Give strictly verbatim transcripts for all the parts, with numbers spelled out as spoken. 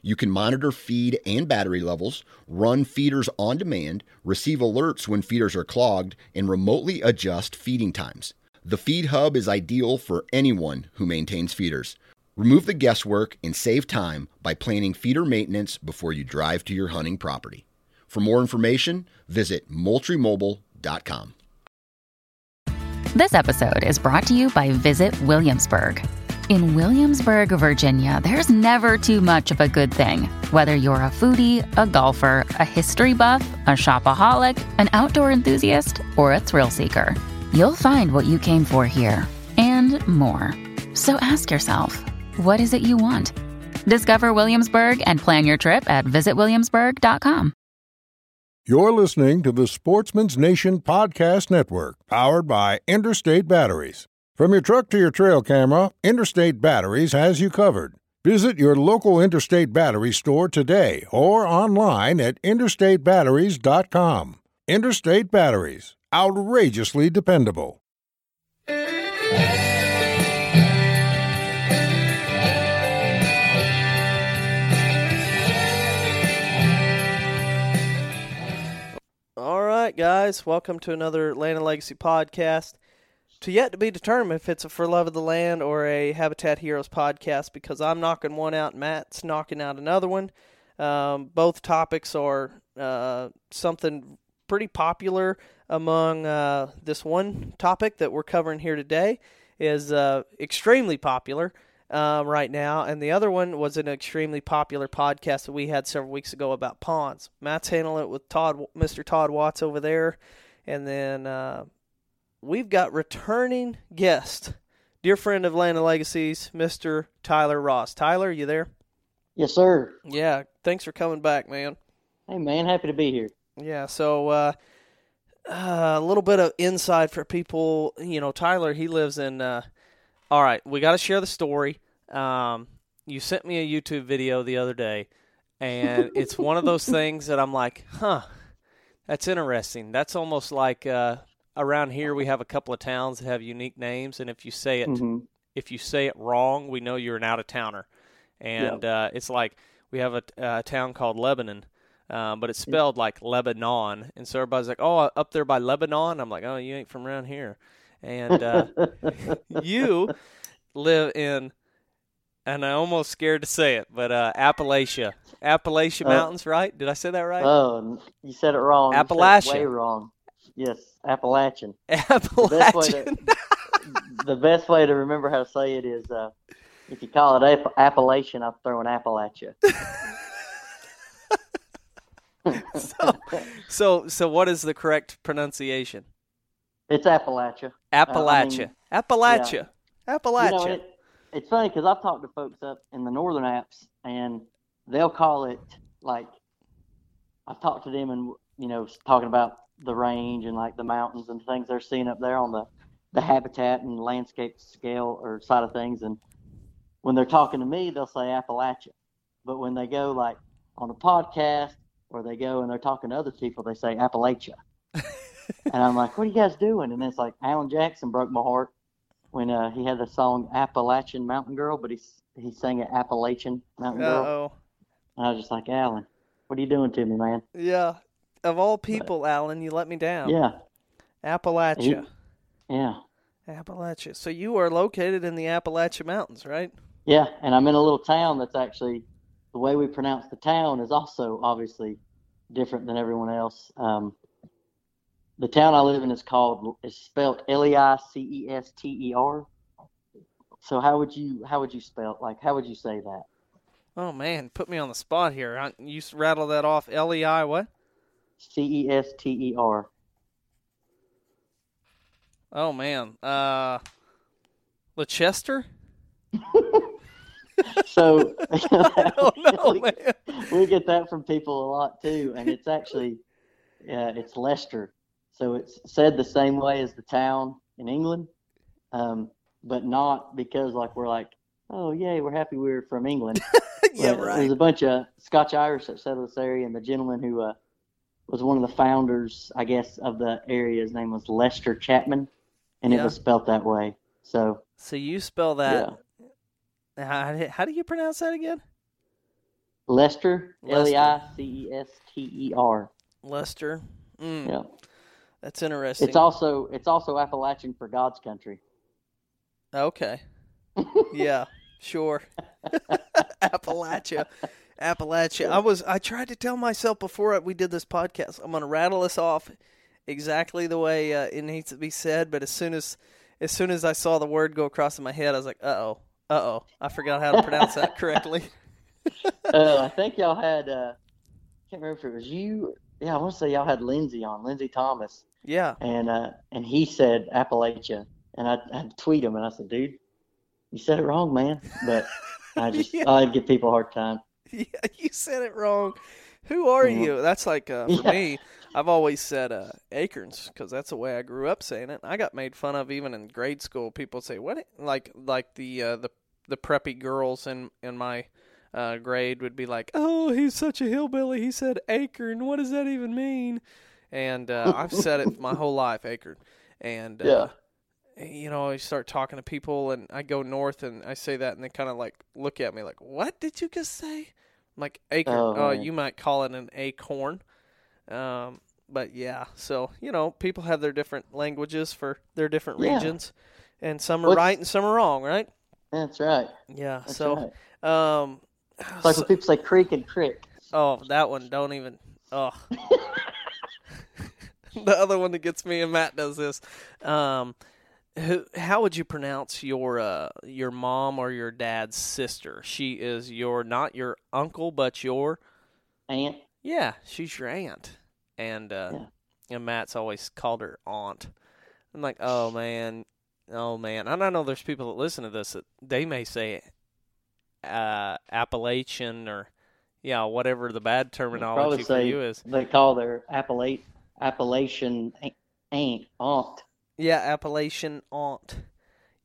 you can monitor feed and battery levels, run feeders on demand, receive alerts when feeders are clogged, and remotely adjust feeding times. The Feed Hub is ideal for anyone who maintains feeders. Remove the guesswork and save time by planning feeder maintenance before you drive to your hunting property. For more information, visit moultrie mobile dot com. This episode is brought to you by Visit Williamsburg. In Williamsburg, Virginia, there's never too much of a good thing. Whether you're a foodie, a golfer, a history buff, a shopaholic, an outdoor enthusiast, or a thrill seeker, you'll find what you came for here and more. So ask yourself, what is it you want? Discover Williamsburg and plan your trip at visit williamsburg dot com. You're listening to the Sportsman's Nation Podcast Network, powered by Interstate Batteries. From your truck to your trail camera, Interstate Batteries has you covered. Visit your local Interstate Battery store today or online at interstate batteries dot com. Interstate Batteries, outrageously dependable. All right, guys, welcome to another Land and Legacy podcast. To yet to be determined if it's a For Love of the Land or a Habitat Heroes podcast, because I'm knocking one out and Matt's knocking out another one. Um, both topics are uh, something pretty popular among uh, this one topic that we're covering here today is uh, extremely popular uh, right now. And the other one was an extremely popular podcast that we had several weeks ago about ponds. Matt's handling it with Todd, Mister Todd Watts over there. And then... Uh, We've got returning guest, dear friend of Land and Legacies, Mister Tyler Ross. Tyler, you there? Yes, sir. Yeah, thanks for coming back, man. Hey, man, happy to be here. Yeah, so uh, uh, a little bit of insight for people. You know, Tyler, he lives in, uh, all right, we got to share the story. Um, you sent me a YouTube video the other day, and it's one of those things that I'm like, huh, that's interesting. That's almost like... Uh, Around here, we have a couple of towns that have unique names, and if you say it, mm-hmm. if you say it wrong, we know you're an out-of-towner. And yeah. uh, it's like we have a, a town called Lebanon, uh, but it's spelled yeah. like Lebanon, and so everybody's like, "Oh, up there by Lebanon." I'm like, "Oh, you ain't from around here." And uh, you live in, and I'm almost scared to say it, but uh, Appalachia, Appalachia uh, Mountains, right? Did I say that right? Oh, you said it wrong. Appalachia, you said it way wrong. Yes, Appalachian. Appalachian. The best, way to, the best way to remember how to say it is uh, if you call it App- Appalachian, I'm throwing Appalachia. so, so, so, what is the correct pronunciation? It's Appalachia. Appalachia. Uh, I mean, Appalachia. Yeah. Appalachia. You know, it, it's funny because I've talked to folks up in the northern Apps, and they'll call it like I've talked to them, and you know, talking about the range and like the mountains and things they're seeing up there on the, the habitat and landscape scale or side of things. And when they're talking to me, they'll say Appalachia, but when they go like on a podcast or they go and they're talking to other people, they say Appalachia. And I'm like, what are you guys doing? And it's like Alan Jackson broke my heart when uh, he had the song Appalachian Mountain Girl, but he, he sang it Appalachian Mountain Uh-oh. Girl. And I was just like, Alan, what are you doing to me, man? Yeah. Of all people, but, Alan, you let me down. Yeah. Appalachia. Yeah. Appalachia. So you are located in the Appalachia Mountains, right? Yeah, and I'm in a little town that's actually, the way we pronounce the town is also obviously different than everyone else. Um, the town I live in is called, is spelled L E I C E S T E R. So how would you, how would you spell, like, how would you say that? Oh, man, put me on the spot here. I, you rattle that off, L E I what? C E S T E R. Oh, man. Uh, Leicester? So I don't know, we, man. we get that from people a lot too, and it's actually uh, it's Leicester, so it's said the same way as the town in England, um, but not because like we're like, oh yay, we're happy we're from England. Yeah, right. There's a bunch of Scotch Irish that settled this area, and the gentleman who uh, was one of the founders, I guess, of the area, his name was Lester Chapman, and yeah. it was spelt that way. So, so you spell that. Yeah. How, how do you pronounce that again? Lester, L E I C E S T E R. Lester. Mm. Yeah, that's interesting. It's also it's also Appalachian for God's country. Okay. Yeah, sure. Appalachia, Appalachia. I was I tried to tell myself before we did this podcast, I'm going to rattle this off exactly the way uh, it needs to be said. But as soon as as soon as I saw the word go across in my head, I was like, uh oh. Uh-oh, I forgot how to pronounce that correctly. uh, I think y'all had, uh, I can't remember if it was you. Yeah, I want to say y'all had Lindsey on, Lindsey Thomas. Yeah. And uh, and he said Appalachia. And I had to tweet him, and I said, dude, you said it wrong, man. But I just, yeah. I'd give people a hard time. Yeah, you said it wrong. Who are yeah. you? That's like, uh, for yeah. me, I've always said uh, acorns because that's the way I grew up saying it. I got made fun of even in grade school. People say, what? Like like the uh, the the preppy girls in, in my uh, grade would be like, oh, he's such a hillbilly. He said acorn. What does that even mean? And uh, I've said it my whole life, acorn. And, uh, yeah. you know, I start talking to people and I go north and I say that and they kind of like look at me like, what did you just say? I'm like, acorn. Oh, uh, you might call it an acorn. Um, but yeah, so, you know, people have their different languages for their different yeah. regions, and some are What's, right and some are wrong, right? That's right. Yeah. That's so, right. um, it's like so, when people say creek and crick. Oh, that one. Don't even, oh, the other one that gets me, and Matt does this. Um, who, how would you pronounce your, uh, your mom or your dad's sister? She is your, not your uncle, but your aunt. Yeah, she's your aunt. And uh, yeah. and Matt's always called her aunt. I'm like, oh, man, oh, man. And I know there's people that listen to this that they may say uh, Appalachian or, yeah, whatever the bad terminology for you is. They call their Appala- Appalachian aunt, aunt. Yeah, Appalachian aunt.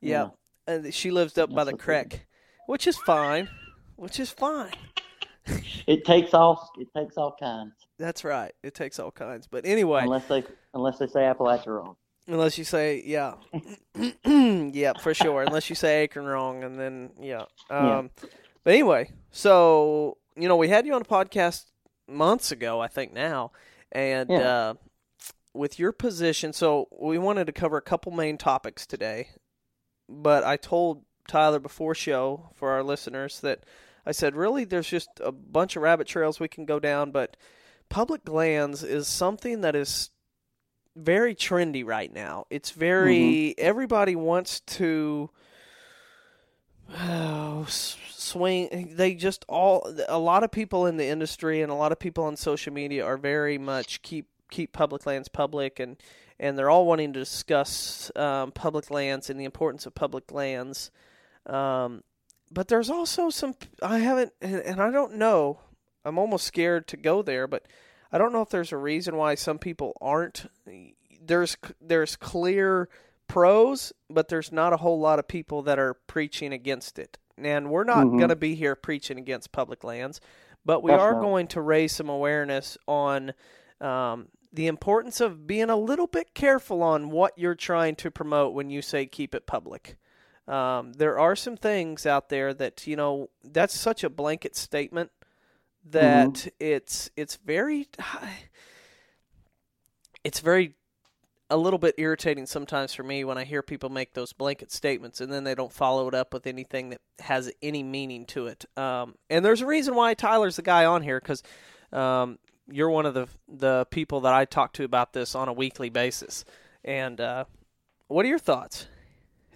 Yeah. yeah. And she lives up That's by the creek, thing. which is fine, which is fine. It takes all. It takes all kinds. That's right. It takes all kinds. But anyway, unless they unless they say Appalachia wrong. Unless you say yeah, yeah for sure. Unless you say acorn wrong, and then yeah. Um, yeah. But anyway, so you know we had you on a podcast months ago, I think now, and yeah. uh, with your position. So we wanted to cover a couple main topics today, but I told Tyler before show for our listeners that. I said, really, there's just a bunch of rabbit trails we can go down, but public lands is something that is very trendy right now. It's very, mm-hmm. everybody wants to oh, swing. They just all, a lot of people in the industry and a lot of people on social media are very much keep keep public lands public, and, and they're all wanting to discuss um, public lands and the importance of public lands. Um But there's also some, I haven't, and I don't know, I'm almost scared to go there, but I don't know if there's a reason why some people aren't, there's there's clear pros, but there's not a whole lot of people that are preaching against it. And we're not mm-hmm. going to be here preaching against public lands, but we That's are not. going to raise some awareness on um, the importance of being a little bit careful on what you're trying to promote when you say keep it public. Um, there are some things out there that, you know, that's such a blanket statement that mm-hmm. it's, it's very, it's very, a little bit irritating sometimes for me when I hear people make those blanket statements and then they don't follow it up with anything that has any meaning to it. Um, and there's a reason why Tyler's the guy on here, 'cause, um, you're one of the, the people that I talk to about this on a weekly basis. And, uh, what are your thoughts?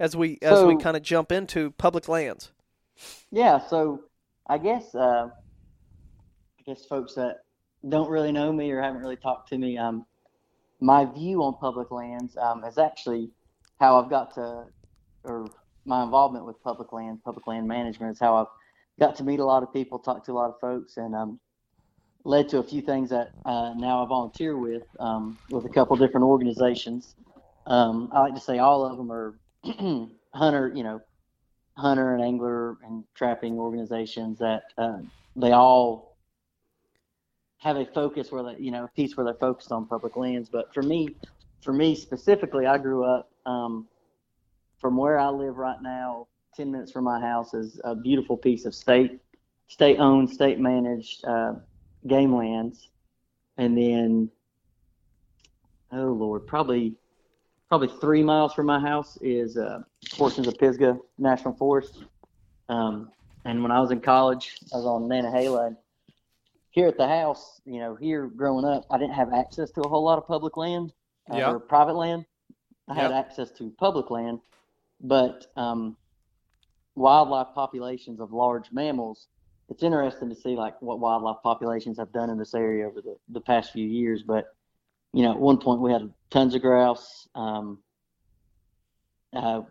As we as so, we kind of jump into public lands. Yeah, so I guess uh, I guess folks that don't really know me or haven't really talked to me, um, my view on public lands um, is actually how I've got to, or my involvement with public land, public land management is how I've got to meet a lot of people, talk to a lot of folks, and um, led to a few things that uh, now I volunteer with, um, with a couple different organizations. Um, I like to say all of them are hunter, you know, hunter and angler and trapping organizations that uh, they all have a focus where they, you know, a piece where they're focused on public lands. But for me, for me specifically, I grew up um, from where I live right now, ten minutes from my house is a beautiful piece of state, state owned, state managed uh, game lands. And then, oh Lord, probably, probably three miles from my house is uh, portions of Pisgah National Forest. Um, and when I was in college, I was on Nantahala. Here at the house, you know, here growing up, I didn't have access to a whole lot of public land uh, yep. or private land. I yep. had access to public land, but um, wildlife populations of large mammals, it's interesting to see like what wildlife populations have done in this area over the, the past few years. But, you know, at one point we had tons of grouse. Um, uh,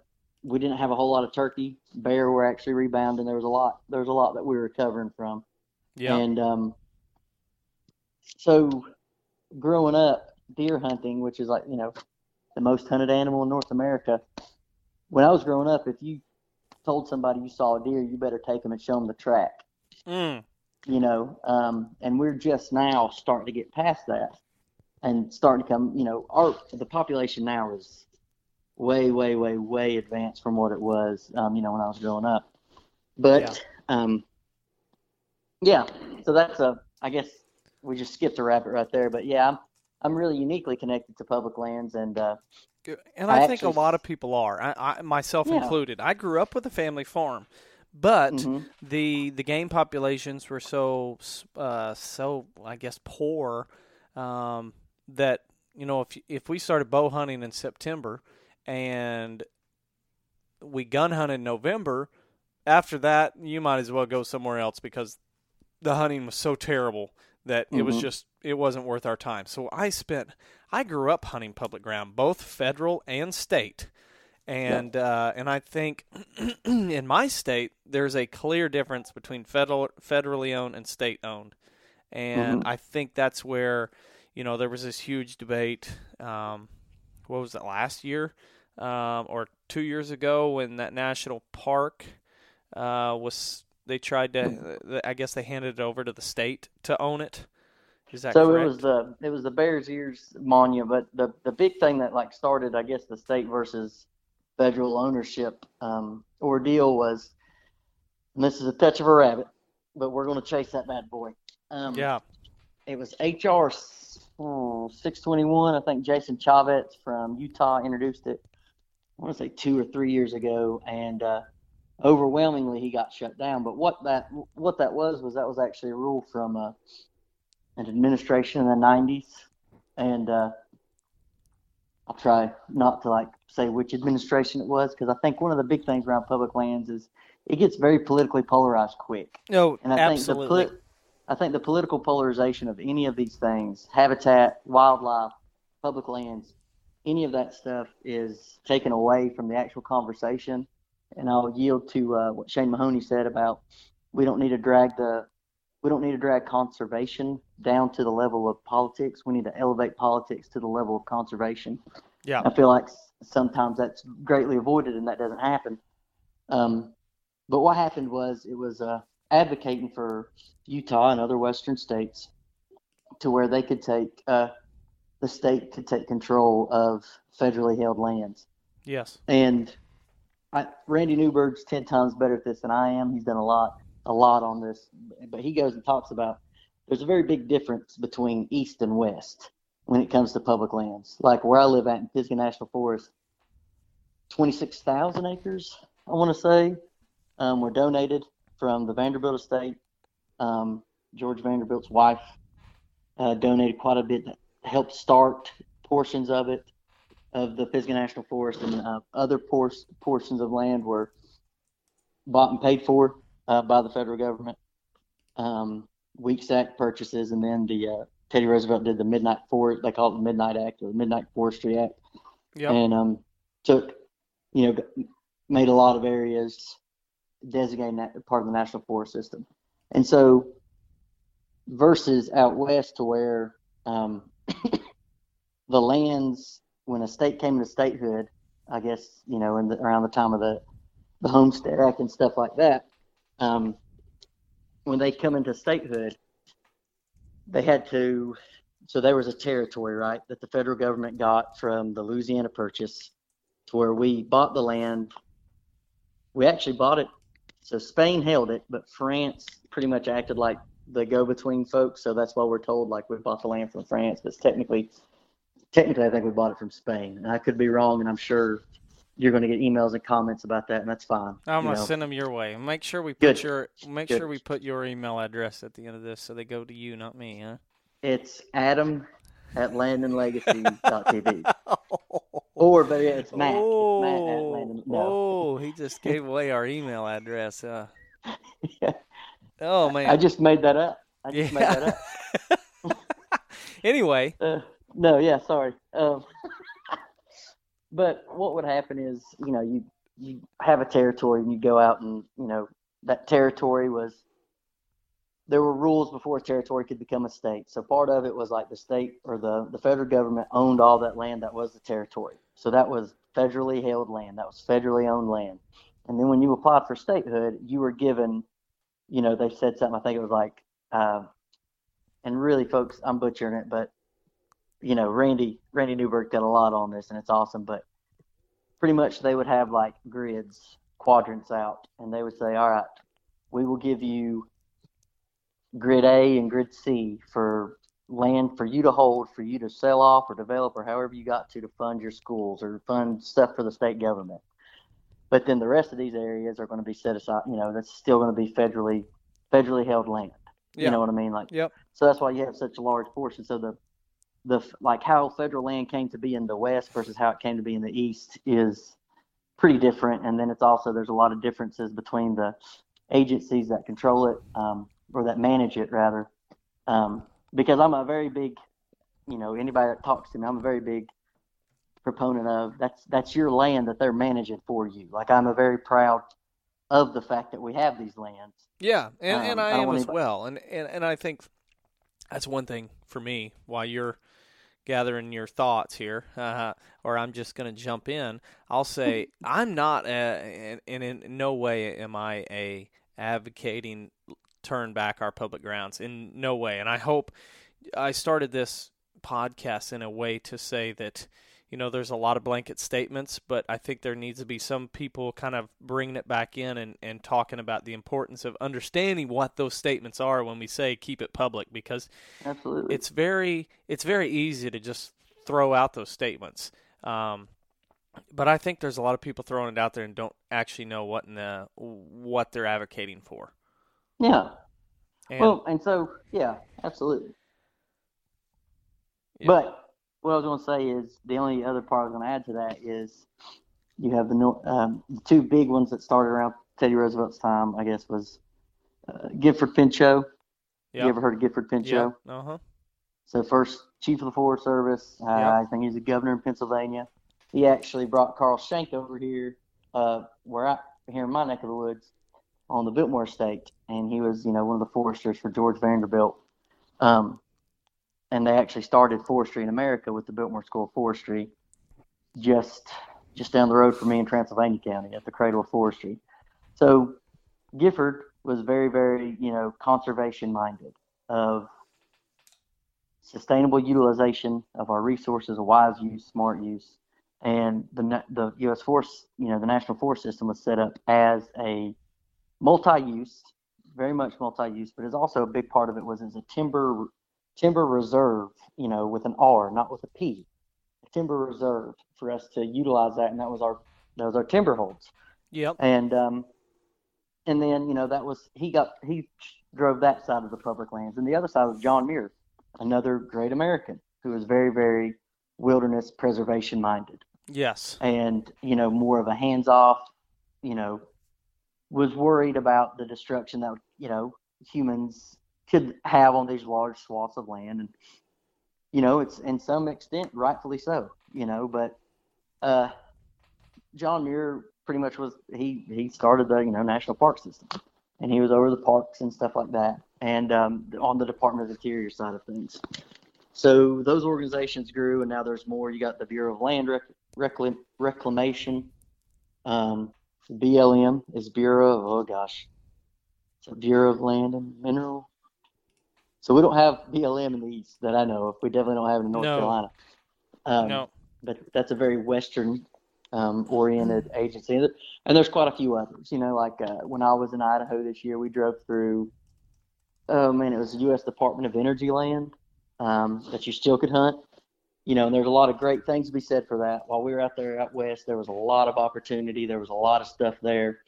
we didn't have a whole lot of turkey. Bear were actually rebounding. There was a lot, there was a lot that we were recovering from. Yeah. And, um, so growing up deer hunting, which is like, you know, the most hunted animal in North America. When I was growing up, if you told somebody you saw a deer, you better take them and show them the track, mm. you know? Um, and we're just now starting to get past that and starting to come, you know, our, the population now is way, way, way, way advanced from what it was, um, you know, when I was growing up, but, yeah. um, yeah, so that's a, I guess we just skipped a rabbit right there, but yeah, I'm, I'm really uniquely connected to public lands, and uh, and I, I think actually, a lot of people are, I, I myself yeah. included. I grew up with a family farm, but mm-hmm. the the game populations were so uh, so I guess poor um, that you know if if we started bow hunting in September and we gun hunt in November, after that you might as well go somewhere else because the hunting was so terrible that mm-hmm. it was just, it wasn't worth our time. So I spent, I grew up hunting public ground, both federal and state. And, yeah. uh, and I think in my state, there's a clear difference between federal, federally owned and state owned. And mm-hmm. I think that's where, you know, there was this huge debate. Um, what was that last year? Um, or two years ago when that national park, uh, was, they tried to, I guess they handed it over to the state to own it. Is that so correct? it was the it was the Bears Ears monument, but the the big thing that like started, I guess, the state versus federal ownership um, ordeal was, and this is a touch of a rabbit, but we're going to chase that bad boy. Um, yeah, it was H R oh, six twenty-one. I think Jason Chavez from Utah introduced it. I want to say two or three years ago, and uh, overwhelmingly he got shut down. But what that what that was was that was actually a rule from a. Uh, and administration in the nineties, and uh, I'll try not to like say which administration it was, because I think one of the big things around public lands is it gets very politically polarized quick. No, and I absolutely. Think the poli- I think the political polarization of any of these things, habitat, wildlife, public lands, any of that stuff is taken away from the actual conversation. And I'll yield to uh, what Shane Mahoney said about we don't need to drag the We don't need to drag conservation down to the level of politics. We need to elevate politics to the level of conservation. Yeah, I feel like sometimes that's greatly avoided and that doesn't happen. Um, but what happened was it was uh, advocating for Utah and other Western states to where they could take uh, the state could take control of federally held lands. Yes. And I, Randy Newberg's ten times better at this than I am. He's done a lot. a lot on this, but he goes and talks about there's a very big difference between east and west when it comes to public lands. Like where I live at in Pisgah National Forest, twenty-six thousand acres, I want to say, um, were donated from the Vanderbilt estate. Um, George Vanderbilt's wife uh, donated quite a bit that helped start portions of it, of the Pisgah National Forest, and uh, other por- portions of land were bought and paid for Uh, by the federal government, um, Weeks Act purchases, and then the uh, Teddy Roosevelt did the Midnight Forest. They call it the Midnight Act or the Midnight Forestry Act, yep. and um, took, you know, made a lot of areas designated part of the National Forest System. And so versus out west to where um, the lands, when a state came into statehood, I guess, you know, in the, around the time of the, the Homestead Act and stuff like that, um, when they come into statehood, they had to, so there was a territory, right, that the federal government got from the Louisiana Purchase to where we bought the land. We actually bought it, so Spain held it, but France pretty much acted like the go-between folks, so that's why we're told, like, we bought the land from France, but technically, technically I think we bought it from Spain. And I could be wrong, and I'm sure you're going to get emails and comments about that, and that's fine. I'm going to send them your way. Make sure we put Good. your make Good. sure we put your email address at the end of this so they go to you, not me, huh? It's Adam at Land and Legacy dot T V. Or, but yeah, it's Matt. Oh, it's Matt at Land and, no. oh he just gave away our email address. Huh? Yeah. Oh man, I just made that up. I just yeah. made that up. Anyway, uh, no, yeah, sorry. Um, but what would happen is, you know, you you have a territory and you go out and, you know, that territory was. There were rules before a territory could become a state. So part of it was like the state or the, the federal government owned all that land that was the territory. So that was federally held land. That was federally owned land. And then when you applied for statehood, you were given, you know, they said something, I think it was like, uh, and really, folks, I'm butchering it, but, you know, Randy Randy Newberg got a lot on this, and it's awesome. But pretty much they would have like grids, quadrants out, and they would say, all right, we will give you grid A and grid C for land for you to hold, for you to sell off or develop or however you got to to fund your schools or fund stuff for the state government. But then the rest of these areas are going to be set aside, you know, that's still going to be federally federally held land. Yeah. You know what I mean? Like, yep. So that's why you have such a large portion. So the, the like how federal land came to be in the West versus how it came to be in the East is pretty different. And then it's also, there's a lot of differences between the agencies that control it. Um, or that manage it rather, um, because I'm a very big, you know, anybody that talks to me, I'm a very big proponent of that's, that's your land that they're managing for you. Like, I'm a very proud of the fact that we have these lands. Yeah. And, um, and I, I am as anybody. well. And, and, and I think that's one thing for me while you're gathering your thoughts here, uh, or I'm just going to jump in. I'll say, I'm not, a, and, and in no way am I a advocating turn back our public grounds in no way. And I hope I started this podcast in a way to say that, you know, there's a lot of blanket statements, but I think there needs to be some people kind of bringing it back in and, and talking about the importance of understanding what those statements are when we say keep it public, because Absolutely. it's very, it's very easy to just throw out those statements. Um, but I think there's a lot of people throwing it out there and don't actually know what in the, what they're advocating for. Yeah. And, well, and so, yeah, absolutely. Yeah. But what I was going to say is the only other part I was going to add to that is you have the, um, the two big ones that started around Teddy Roosevelt's time, I guess, was uh, Gifford Pinchot. Yep. You ever heard of Gifford Pinchot? Yep. Uh-huh. So first chief of the Forest Service. Uh, yep. I think he was a governor in Pennsylvania. He actually brought Carl Schenck over here, uh, where I, here in my neck of the woods, on the Biltmore estate, and he was, you know, one of the foresters for George Vanderbilt. Um, and they actually started forestry in America with the Biltmore School of Forestry just just down the road from me in Transylvania County at the Cradle of Forestry. So Gifford was very, very, you know, conservation-minded of sustainable utilization of our resources, a wise use, smart use. And the the U S Forest, you know, the National Forest System was set up as a multi-use, very much multi-use, but it's also a big part of it was as a timber timber reserve, you know, with an R, not with a P, a timber reserve for us to utilize that, and that was our that was our timber holds. Yep. And um, and then you know that was he got he drove that side of the public lands, and the other side was John Muir, another great American who was very very wilderness preservation minded. Yes. And you know more of a hands-off, you know. was worried about the destruction that, you know, humans could have on these large swaths of land. And, you know, it's in some extent rightfully so, you know, but uh, John Muir pretty much was, he, he started the, you know, national park system, and he was over the parks and stuff like that. And um, on the Department of Interior side of things. So those organizations grew, and now there's more. You got the Bureau of Land Rec- Recl- Reclamation. Um, B L M is Bureau of, oh gosh, it's a Bureau of Land and Mineral. So we don't have B L M in the East that I know of. We definitely don't have it in North no. Carolina. Um, no. But that's a very Western um, oriented agency. And there's quite a few others, you know, like uh, when I was in Idaho this year, we drove through, oh man, it was the U S Department of Energy land um, that you still could hunt. You know, and there's a lot of great things to be said for that. While we were out there out west, there was a lot of opportunity. There was a lot of stuff there.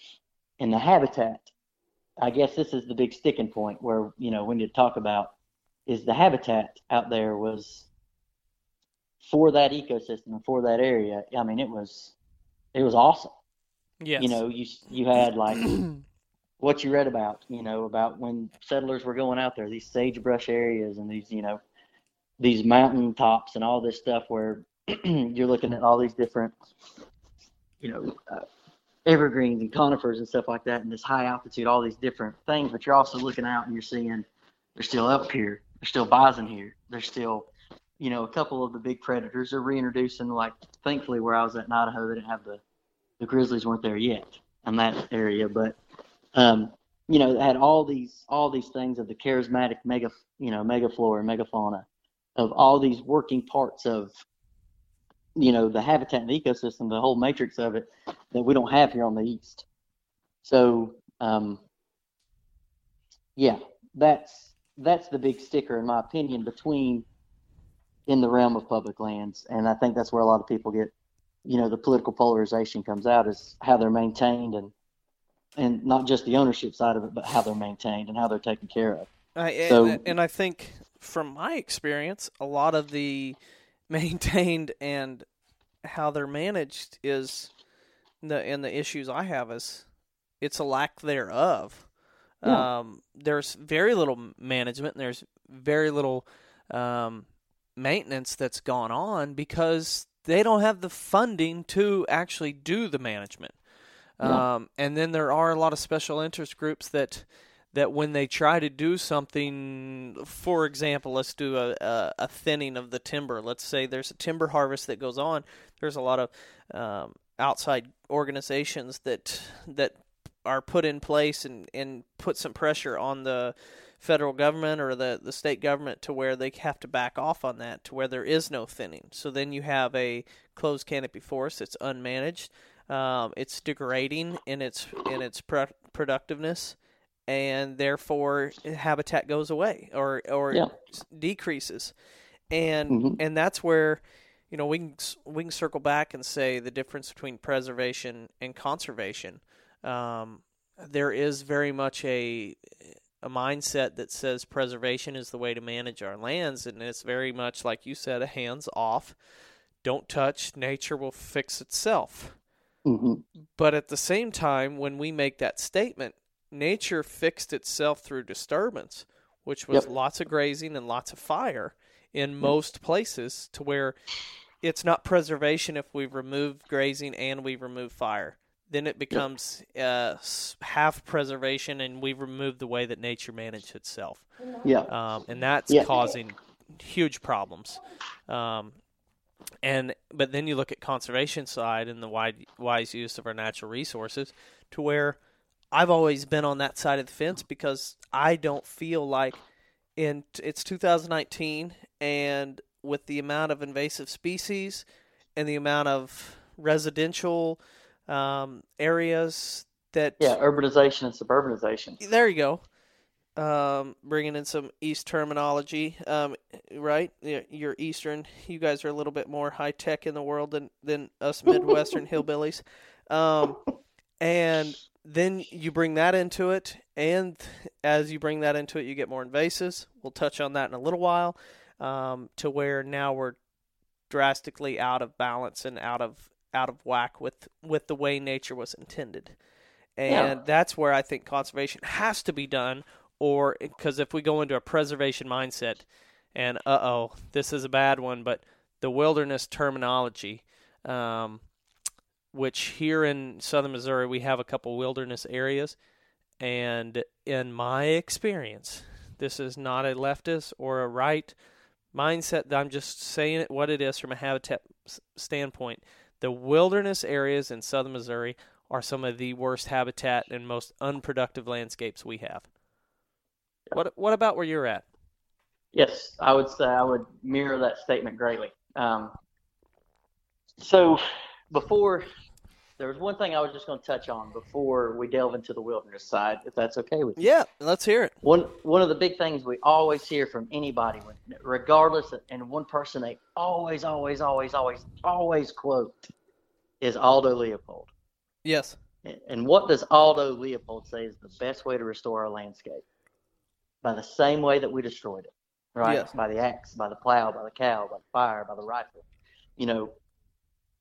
And the habitat, I guess this is the big sticking point where, you know, we need to talk about is the habitat out there was for that ecosystem and for that area. I mean, it was, it was awesome. Yes. You know, you, you had like what you read about, you know, about when settlers were going out there, these sagebrush areas and these, you know, these mountain tops and all this stuff where you're looking at all these different, you know, uh, evergreens and conifers and stuff like that, and this high altitude, all these different things. But you're also looking out and you're seeing they're still up here. There's still bison here. There's still, you know, a couple of the big predators are reintroducing. Like, thankfully, where I was at in Idaho, they didn't have the, the grizzlies weren't there yet in that area. But, um, you know, they had all these, all these things of the charismatic mega, you know, megaflora, megafauna, of all these working parts of, you know, the habitat and the ecosystem, the whole matrix of it that we don't have here on the East. So, um, yeah, that's, that's the big sticker, in my opinion, between in the realm of public lands. And I think that's where a lot of people get, you know, the political polarization comes out, is how they're maintained, and, and not just the ownership side of it, but how they're maintained and how they're taken care of. I, so, and I think, from my experience, a lot of the maintained and how they're managed is, the and the issues I have is, it's a lack thereof. Yeah. Um, there's very little management, and there's very little um, maintenance that's gone on because they don't have the funding to actually do the management. Yeah. Um, and then there are a lot of special interest groups that... that when they try to do something, for example, let's do a, a, a thinning of the timber. Let's say there's a timber harvest that goes on. There's a lot of um, outside organizations that that are put in place and, and put some pressure on the federal government or the, the state government to where they have to back off on that, to where there is no thinning. So then you have a closed canopy forest that's unmanaged. Um, it's degrading in its, in its pro- productiveness. And therefore, habitat goes away or or yeah. decreases, and mm-hmm. and that's where, you know, we can we can circle back and say the difference between preservation and conservation. Um, there is very much a a mindset that says preservation is the way to manage our lands, and it's very much like you said, a hands off, don't touch, nature will fix itself. Mm-hmm. But at the same time, when we make that statement, nature fixed itself through disturbance, which was yep. lots of grazing and lots of fire in mm-hmm. most places, to where it's not preservation if we've removed grazing and we've removed fire. Then it becomes yep. uh, half preservation, and we've removed the way that nature managed itself. Yeah, um, and that's yeah. causing huge problems. Um, and but then you look at conservation side and the wide, wise use of our natural resources, to where I've always been on that side of the fence because I don't feel like in it's two thousand nineteen, and with the amount of invasive species and the amount of residential um, areas that... Yeah, urbanization and suburbanization. There you go. Um, bringing in some East terminology, um, right? You're Eastern. You guys are a little bit more high-tech in the world than, than us Midwestern hillbillies. Um, and... Then you bring that into it, and as you bring that into it, you get more invasives. We'll touch on that in a little while, um, to where now we're drastically out of balance and out of out of whack with, with the way nature was intended. And yeah. that's where I think conservation has to be done, or because if we go into a preservation mindset, and uh-oh, this is a bad one, but the wilderness terminology, um, which here in southern Missouri, we have a couple wilderness areas. And in my experience, this is not a leftist or a right mindset. I'm just saying it what it is from a habitat standpoint. The wilderness areas in southern Missouri are some of the worst habitat and most unproductive landscapes we have. What what about where you're at? Yes, I would say I would mirror that statement greatly. Um, so before, there was one thing I was just going to touch on before we delve into the wilderness side, if that's okay with you. Yeah, let's hear it. One one of the big things we always hear from anybody, regardless, of, and one person they always, always, always, always, always quote is Aldo Leopold. Yes. And what does Aldo Leopold say is the best way to restore our landscape? By the same way that we destroyed it, right? Yes. By the axe, by the plow, by the cow, by the fire, by the rifle, you know.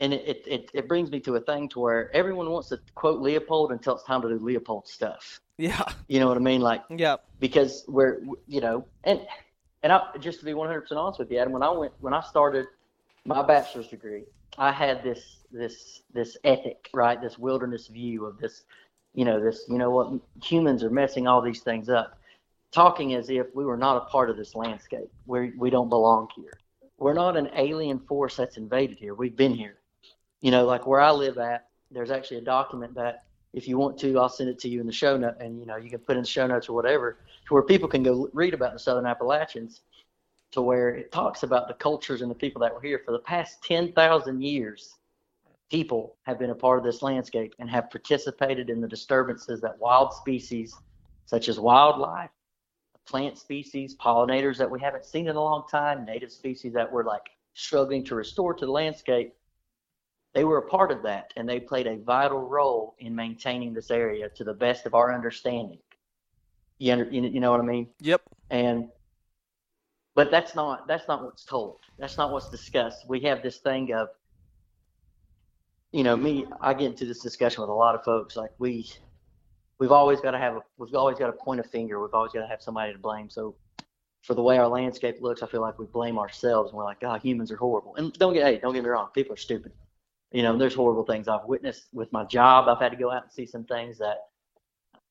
And it, it, it brings me to a thing to where everyone wants to quote Leopold until it's time to do Leopold stuff. Yeah. You know what I mean? Like, yeah. Because we're, you know, and and I, just to be one hundred percent honest with you, Adam, when I went, when I started my bachelor's degree, I had this, this, this ethic, right? This wilderness view of this, you know, this, you know what, humans are messing all these things up. Talking as if we were not a part of this landscape. We we don't belong here. We're not an alien force that's invaded here. We've been here. You know, like where I live at, there's actually a document that if you want to, I'll send it to you in the show note, and, you know, you can put in the show notes or whatever to where people can go read about the Southern Appalachians, to where it talks about the cultures and the people that were here for the past ten thousand years. People have been a part of this landscape and have participated in the disturbances that wild species such as wildlife, plant species, pollinators that we haven't seen in a long time, native species that we're like struggling to restore to the landscape. They were a part of that, and they played a vital role in maintaining this area to the best of our understanding. You, under, you know what I mean? Yep. And but that's not that's not what's told. That's not what's discussed. We have this thing of, you know, me. I get into this discussion with a lot of folks. Like we. We've always got to have a, we've always got to point a finger. We've always got to have somebody to blame. So for the way our landscape looks, I feel like we blame ourselves. And we're like, oh, humans are horrible. And don't get, hey, don't get me wrong. People are stupid. You know, there's horrible things I've witnessed with my job. I've had to go out and see some things that,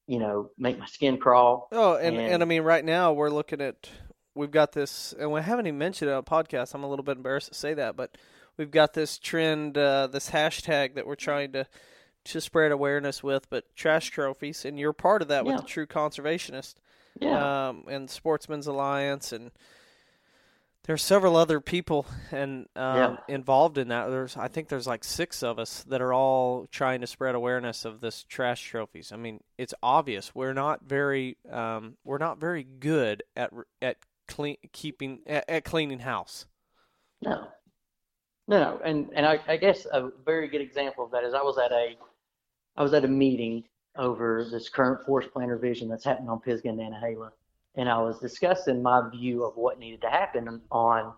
you know, make my skin crawl. Oh, and, and, and I mean, right now we're looking at, we've got this, and we haven't even mentioned it on a podcast. I'm a little bit embarrassed to say that, but we've got this trend, uh, this hashtag that we're trying to, to spread awareness with, but trash trophies, and you're part of that yeah. with the True Conservationist, yeah, um, and Sportsman's Alliance, and there's several other people and um, yeah. involved in that. There's, I think, there's like six of us that are all trying to spread awareness of this trash trophies. I mean, it's obvious we're not very, um, we're not very good at at clean keeping at, at cleaning house. No, no, no, and and I, I guess a very good example of that is I was at a. I was at a meeting over this current forest plan revision that's happening on Pisgah and Nantahala, and I was discussing my view of what needed to happen on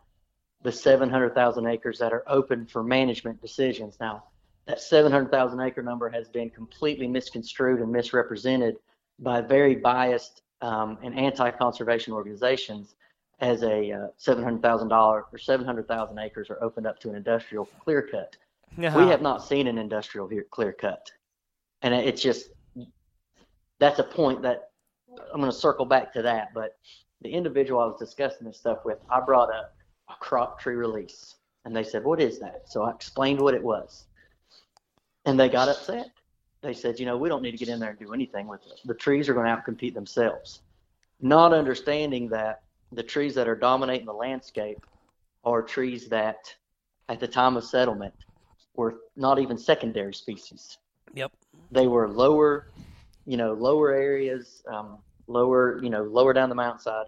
the seven hundred thousand acres that are open for management decisions. Now, that seven hundred thousand acre number has been completely misconstrued and misrepresented by very biased um, and anti-conservation organizations as a uh, seven hundred thousand dollars or seven hundred thousand acres are opened up to an industrial clear cut. Uh-huh. We have not seen an industrial clear cut. And it's just, that's a point that I'm going to circle back to that. But the individual I was discussing this stuff with, I brought up a crop tree release. And they said, what is that? So I explained what it was. And they got upset. They said, you know, we don't need to get in there and do anything with it. The trees are going to outcompete themselves. Not understanding that the trees that are dominating the landscape are trees that, at the time of settlement, were not even secondary species. Yep. They were lower, you know, lower areas, um, lower, you know, lower down the mountainside.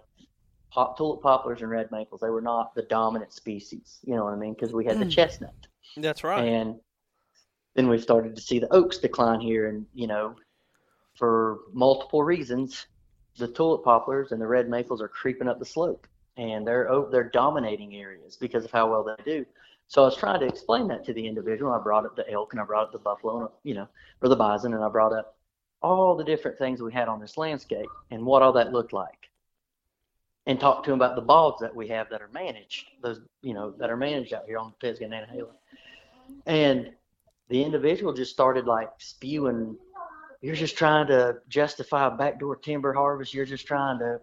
Pop, tulip poplars and red maples, they were not the dominant species, you know what I mean? Because we had the chestnut. That's right. And then we started to see the oaks decline here. And, you know, for multiple reasons, the tulip poplars and the red maples are creeping up the slope. And they're they're dominating areas because of how well they do. So I was trying to explain that to the individual. I brought up the elk, and I brought up the buffalo, and, you know, or the bison, and I brought up all the different things we had on this landscape and what all that looked like, and talked to him about the bogs that we have that are managed, those, you know, that are managed out here on Pisgah and Nantahala. And the individual just started like spewing, you're just trying to justify a backdoor timber harvest. You're just trying to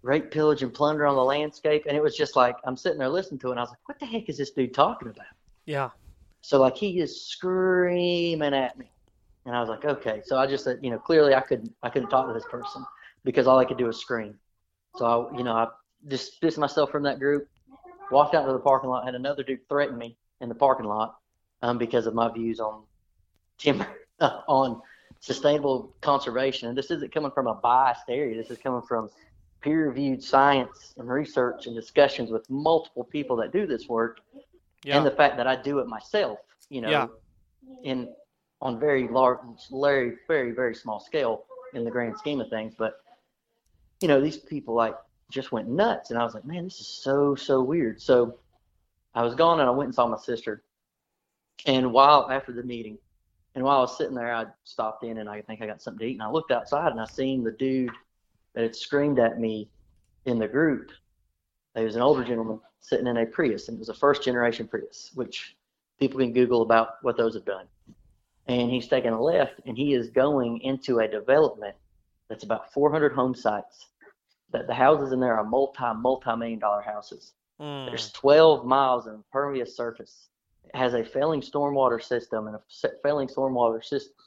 rape, pillage, and plunder on the landscape. And it was just like, I'm sitting there listening to it, and I was like, what the heck is this dude talking about? Yeah. So, like, he is screaming at me. And I was like, okay. So I just said, you know, clearly I couldn't, I couldn't talk to this person because all I could do was scream. So, I, you know, I just distanced myself from that group, walked out to the parking lot, and another dude threatened me in the parking lot um, because of my views on timber, uh, on sustainable conservation. And this isn't coming from a biased area. This is coming from peer-reviewed science and research and discussions with multiple people that do this work, yeah. and the fact that I do it myself, you know, yeah. in on very large, very, very, very small scale in the grand scheme of things. But, you know, these people like just went nuts. And I was like, man, this is so, so weird. So I was gone and I went and saw my sister. And while after the meeting and while I was sitting there, I stopped in and I think I got something to eat. And I looked outside and I seen the dude that had screamed at me in the group. He was an older gentleman sitting in a Prius, and it was a first generation Prius, which people can Google about what those have done. And he's taking a left, and he is going into a development that's about four hundred home sites, that the houses in there are multi, multi-million dollar houses. Mm. There's twelve miles of impervious surface. It has a failing stormwater system and a failing stormwater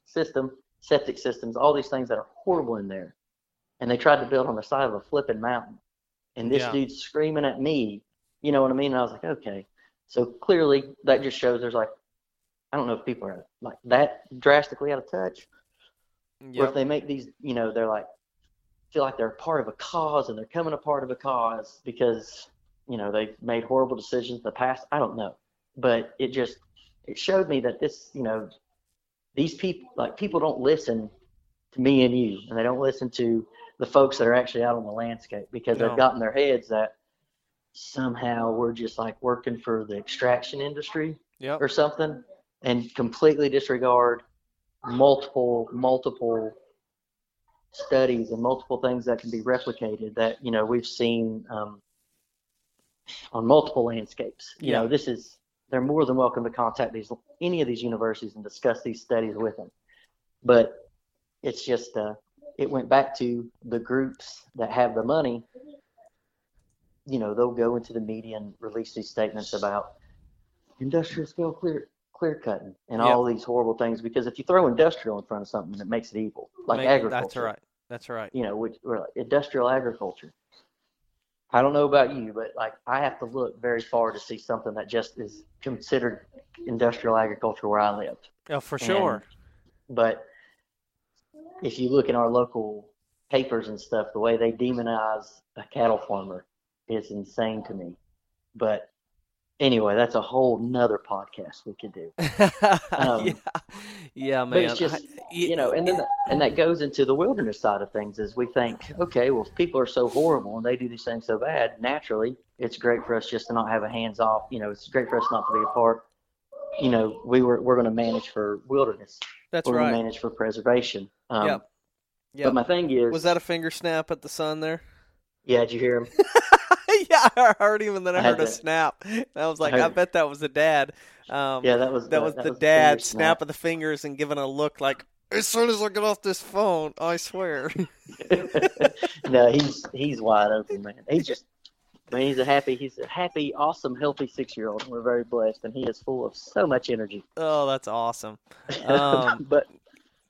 system, septic systems, all these things that are horrible in there. And they tried to build on the side of a flipping mountain. And this yeah. dude's screaming at me, you know what I mean? And I was like, okay. So clearly that just shows there's like, I don't know if people are like that drastically out of touch. Yep. Or if they make these, you know, they're like, feel like they're part of a cause and they're coming a part of a cause because, you know, they've made horrible decisions in the past. I don't know. But it just, it showed me that this, you know, these people, like people don't listen to me and you, and they don't listen to the folks that are actually out on the landscape because no. they've gotten their heads that somehow we're just like working for the extraction industry yep. or something, and completely disregard multiple, multiple studies and multiple things that can be replicated that, you know, we've seen um, on multiple landscapes. You yeah. know, this is, they're more than welcome to contact these, any of these universities and discuss these studies with them. But it's just, uh, it went back to the groups that have the money, you know, they'll go into the media and release these statements about industrial scale clear clear cutting and yep. all these horrible things. Because if you throw industrial in front of something, it makes it evil, like Make, agriculture. That's right. That's right. You know, which, like industrial agriculture. I don't know about you, but like I have to look very far to see something that just is considered industrial agriculture where I live. Oh, for sure. And, but if you look in our local papers and stuff, the way they demonize a cattle farmer is insane to me. But anyway, that's a whole nother podcast we could do. Um, yeah. yeah, man. But it's just, you know, and then the, and that goes into the wilderness side of things is we think, okay, well, if people are so horrible and they do these things so bad, naturally, it's great for us just to not have a hands-off, you know, it's great for us not to be a part. You know, we were, we're going to manage for wilderness. That's we're right. We're going to manage for preservation. Um, yeah. Yep. But my thing is... Was that a finger snap at the sun there? Yeah, did you hear him? yeah, I heard him, and then I, I heard a that. snap. And I was like, I, I bet that was the dad. Um, yeah, that was That was that, that the was dad snap. snap of the fingers and giving a look like, as soon as I get off this phone, I swear. No, he's he's wide open, man. He's just... I mean, he's a happy, he's a happy, awesome, healthy six-year-old. We're very blessed, and he is full of so much energy. Oh, that's awesome. Um, but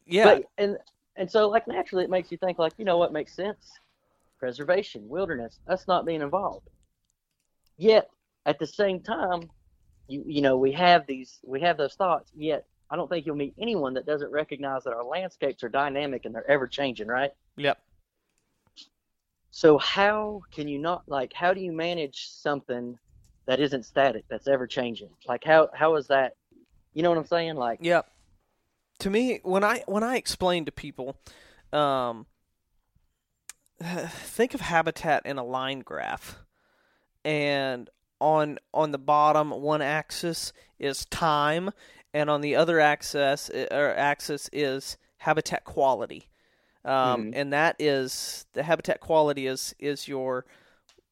yeah, but, and and so like naturally, it makes you think like, you know, what makes sense? Preservation, wilderness, us not being involved. Yet at the same time, you you know, we have these, we have those thoughts. Yet I don't think you'll meet anyone that doesn't recognize that our landscapes are dynamic and they're ever changing, right? Yep. So how can you not, like, how do you manage something that isn't static, that's ever changing? Like, how, how is that, you know what I'm saying? Like, yeah. To me, when I, when I explain to people, um, think of habitat in a line graph, and on, on the bottom, one axis is time, and on the other axis, or axis is habitat quality. Um, mm-hmm. And that is, the habitat quality is, is your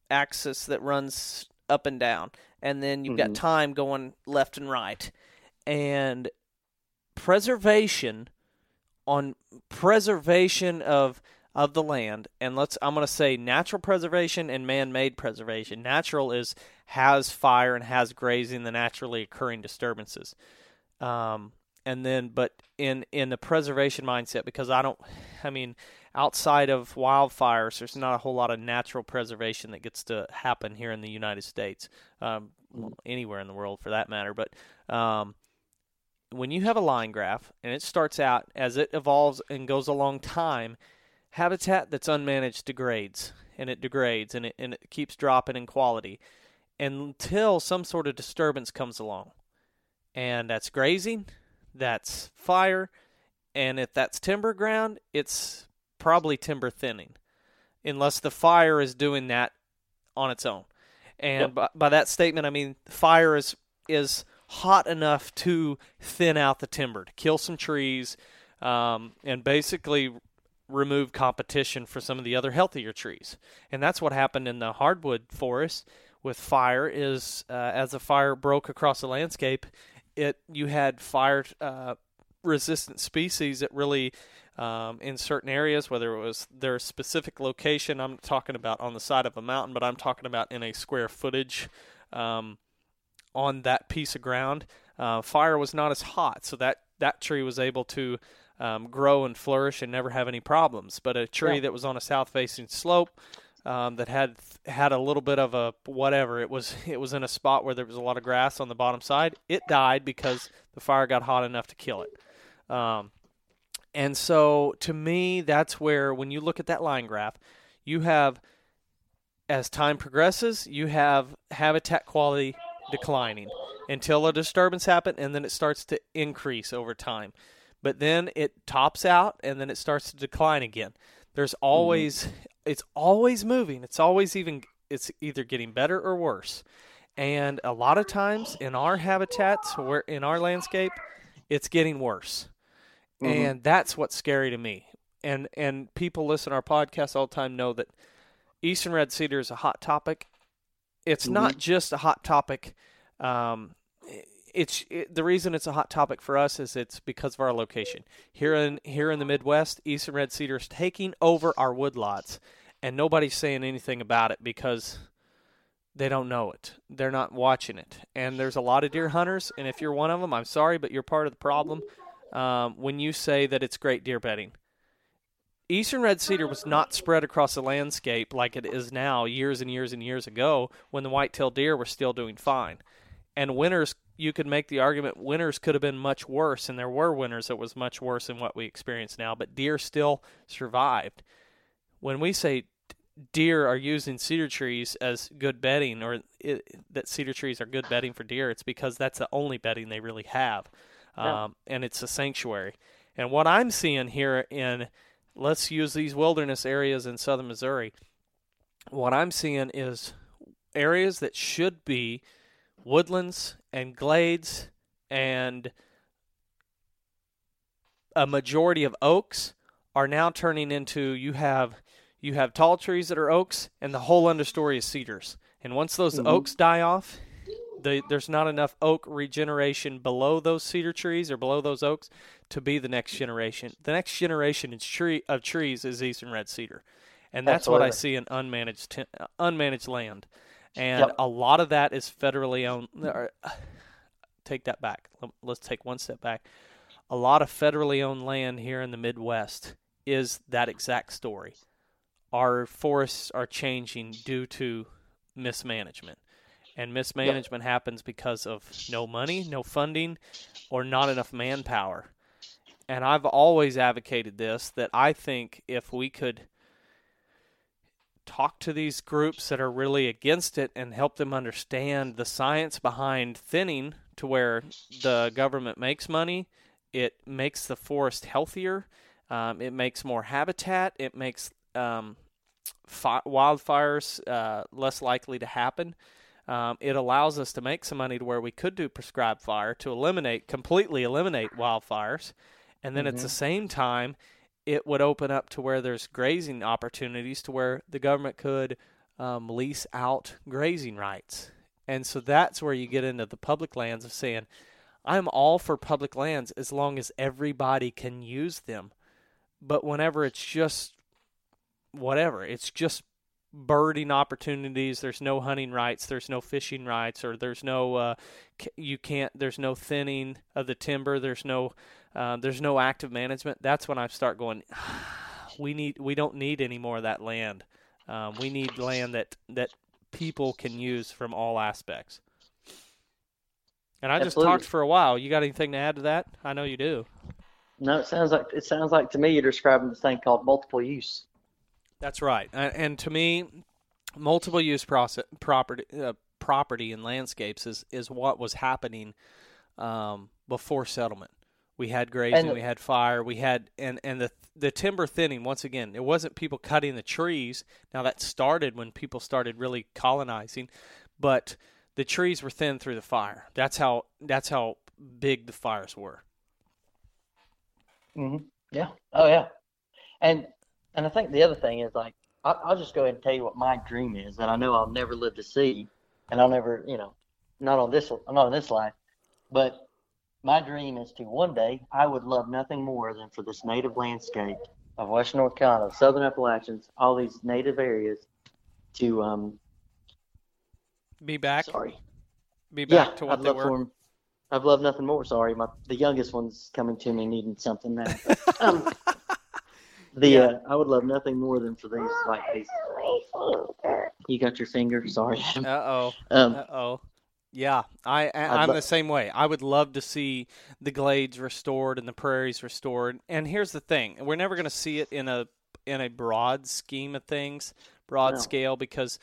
axis that runs up and down. And then you've mm-hmm. got time going left and right. And preservation on preservation of of the land, and let's I'm going to say natural preservation and man-made preservation. Natural is has fire and has grazing, the naturally occurring disturbances. Um, and then, but in, in the preservation mindset, because I don't, I mean, outside of wildfires, there's not a whole lot of natural preservation that gets to happen here in the United States, um, well, anywhere in the world for that matter. But um, when you have a line graph and it starts out as it evolves and goes along time, habitat that's unmanaged degrades and it degrades and it, and it keeps dropping in quality until some sort of disturbance comes along. And that's grazing, that's fire, and if that's timber ground, it's probably timber thinning, unless the fire is doing that on its own. And yep. by, by that statement, I mean fire is is hot enough to thin out the timber, to kill some trees, um, and basically remove competition for some of the other healthier trees. And that's what happened in the hardwood forest with fire is uh, as the fire broke across the landscape, It you had fire-resistant uh, species that really, um, in certain areas, whether it was their specific location, I'm talking about on the side of a mountain, but I'm talking about in a square footage um, on that piece of ground, uh, fire was not as hot. So that, that tree was able to um, grow and flourish and never have any problems. But a tree yeah. that was on a south-facing slope Um, that had had a little bit of a whatever. It was it was in a spot where there was a lot of grass on the bottom side. It died because the fire got hot enough to kill it. Um, and so to me, that's where when you look at that line graph, you have, as time progresses, you have habitat quality declining until a disturbance happens, and then it starts to increase over time. But then it tops out, and then it starts to decline again. There's always... Mm-hmm. It's always moving. It's always even, it's either getting better or worse. And a lot of times in our habitats, where in our landscape, it's getting worse. Mm-hmm. And that's what's scary to me. And and people listen to our podcast all the time know that Eastern Red Cedar is a hot topic. It's mm-hmm. not just a hot topic. Um, it's it, the reason it's a hot topic for us is it's because of our location. Here in here in the Midwest, Eastern Red Cedar is taking over our woodlots, and nobody's saying anything about it because they don't know it. They're not watching it. And there's a lot of deer hunters, and if you're one of them, I'm sorry, but you're part of the problem um, when you say that it's great deer bedding. Eastern Red Cedar was not spread across the landscape like it is now years and years and years ago when the white-tailed deer were still doing fine. And winters, you could make the argument winters could have been much worse, and there were winters that was much worse than what we experience now, but deer still survived. When we say deer are using cedar trees as good bedding, or it, that cedar trees are good bedding for deer, it's because that's the only bedding they really have, yeah. um, and it's a sanctuary. And what I'm seeing here in, let's use these wilderness areas in southern Missouri, what I'm seeing is areas that should be woodlands and glades and a majority of oaks are now turning into you have you have tall trees that are oaks and the whole understory is cedars. And once those mm-hmm. oaks die off, they, there's not enough oak regeneration below those cedar trees or below those oaks to be the next generation. The next generation is tree, of trees is Eastern Red Cedar. And that's Absolutely. What I see in unmanaged ten, uh, unmanaged land. And yep. a lot of that is federally owned. Take that back. Let's take one step back. A lot of federally owned land here in the Midwest is that exact story. Our forests are changing due to mismanagement. And mismanagement yep. happens because of no money, no funding, or not enough manpower. And I've always advocated this, that I think if we could talk to these groups that are really against it and help them understand the science behind thinning to where the government makes money. It makes the forest healthier. Um, it makes more habitat. It makes um, fi- wildfires uh, less likely to happen. Um, it allows us to make some money to where we could do prescribed fire to eliminate, completely eliminate wildfires. And then mm-hmm. at the same time, it would open up to where there's grazing opportunities to where the government could um, lease out grazing rights. And so that's where you get into the public lands of saying, I'm all for public lands as long as everybody can use them. But whenever it's just whatever, it's just birding opportunities, there's no hunting rights, there's no fishing rights, or there's no uh, you can't there's no thinning of the timber, there's no uh, there's no active management. That's when I start going, we need we don't need any more of that land. Um, we need land that that people can use from all aspects. And I Absolutely. just talked for a while. You got anything to add to that? I know you do. No, it sounds like it sounds like to me you're describing this thing called multiple use. That's right. And to me, multiple use process, property uh, property and landscapes is, is what was happening um, before settlement. We had grazing, and, we had fire, we had and, and the the timber thinning. Once again, it wasn't people cutting the trees. Now that started when people started really colonizing, but the trees were thinned through the fire. That's how that's how big the fires were. Mm-hmm. Yeah. Oh yeah. And And I think the other thing is, like, I'll, I'll just go ahead and tell you what my dream is that I know I'll never live to see, and I'll never, you know, not on this, not on this life, but my dream is to one day I would love nothing more than for this native landscape of Western North Carolina, Southern Appalachians, all these native areas to um, be back. Sorry, be back yeah, to what I'd they were. I've loved nothing more. Sorry, my the youngest one's coming to me needing something now. But, um, The yeah. uh, I would love nothing more than for these like these. You got your finger. Sorry. Uh oh. Um, uh oh. Yeah, I, I I'm lo- the same way. I would love to see the glades restored and the prairies restored. And here's the thing: we're never going to see it in a in a broad scheme of things, broad no. scale, because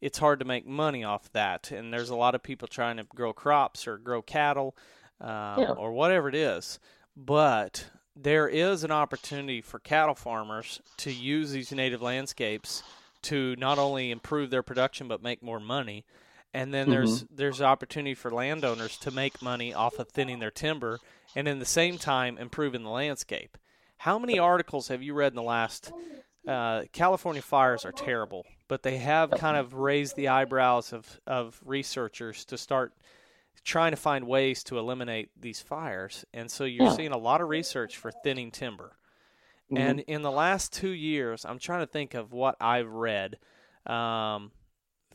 it's hard to make money off that. And there's a lot of people trying to grow crops or grow cattle um, yeah. or whatever it is, but. There is an opportunity for cattle farmers to use these native landscapes to not only improve their production but make more money. And then mm-hmm. there's there's opportunity for landowners to make money off of thinning their timber and in the same time improving the landscape. How many articles have you read in the last uh, California fires are terrible, but they have kind of raised the eyebrows of, of researchers to start trying to find ways to eliminate these fires. And so you're yeah. seeing a lot of research for thinning timber. Mm-hmm. And in the last two years, I'm trying to think of what I've read. Um,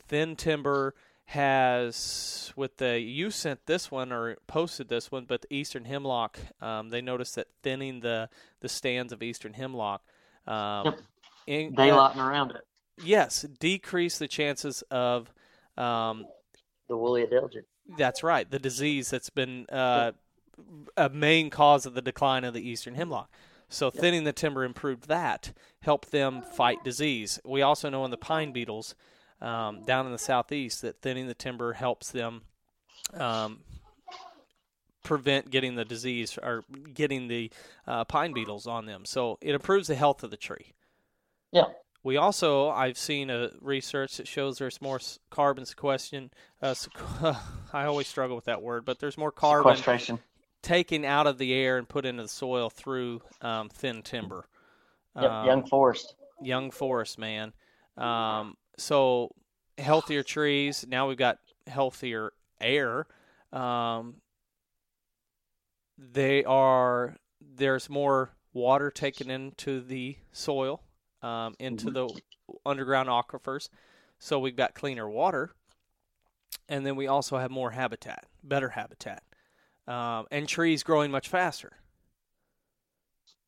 thin timber has, with the, you sent this one or posted this one, but the Eastern Hemlock, um, they noticed that thinning the, the stands of Eastern Hemlock. Um, yep. Daylighting uh, around it. Yes. Decrease the chances of um, the woolly adelgid. That's right, the disease that's been uh, a main cause of the decline of the Eastern Hemlock. So thinning the timber improved that, helped them fight disease. We also know in the pine beetles um, down in the southeast that thinning the timber helps them um, prevent getting the disease or getting the uh, pine beetles on them. So it improves the health of the tree. Yeah. We also, I've seen a research that shows there's more carbon sequestration. Uh, sequ- I always struggle with that word, but there's more carbon taken out of the air and put into the soil through um, thin timber. Yep, um, young forest. Young forest, man. Um, so healthier trees. Now we've got healthier air. Um, they are. There's more water taken into the soil. Um, into the underground aquifers, so we've got cleaner water, and then we also have more habitat, better habitat, um, and trees growing much faster.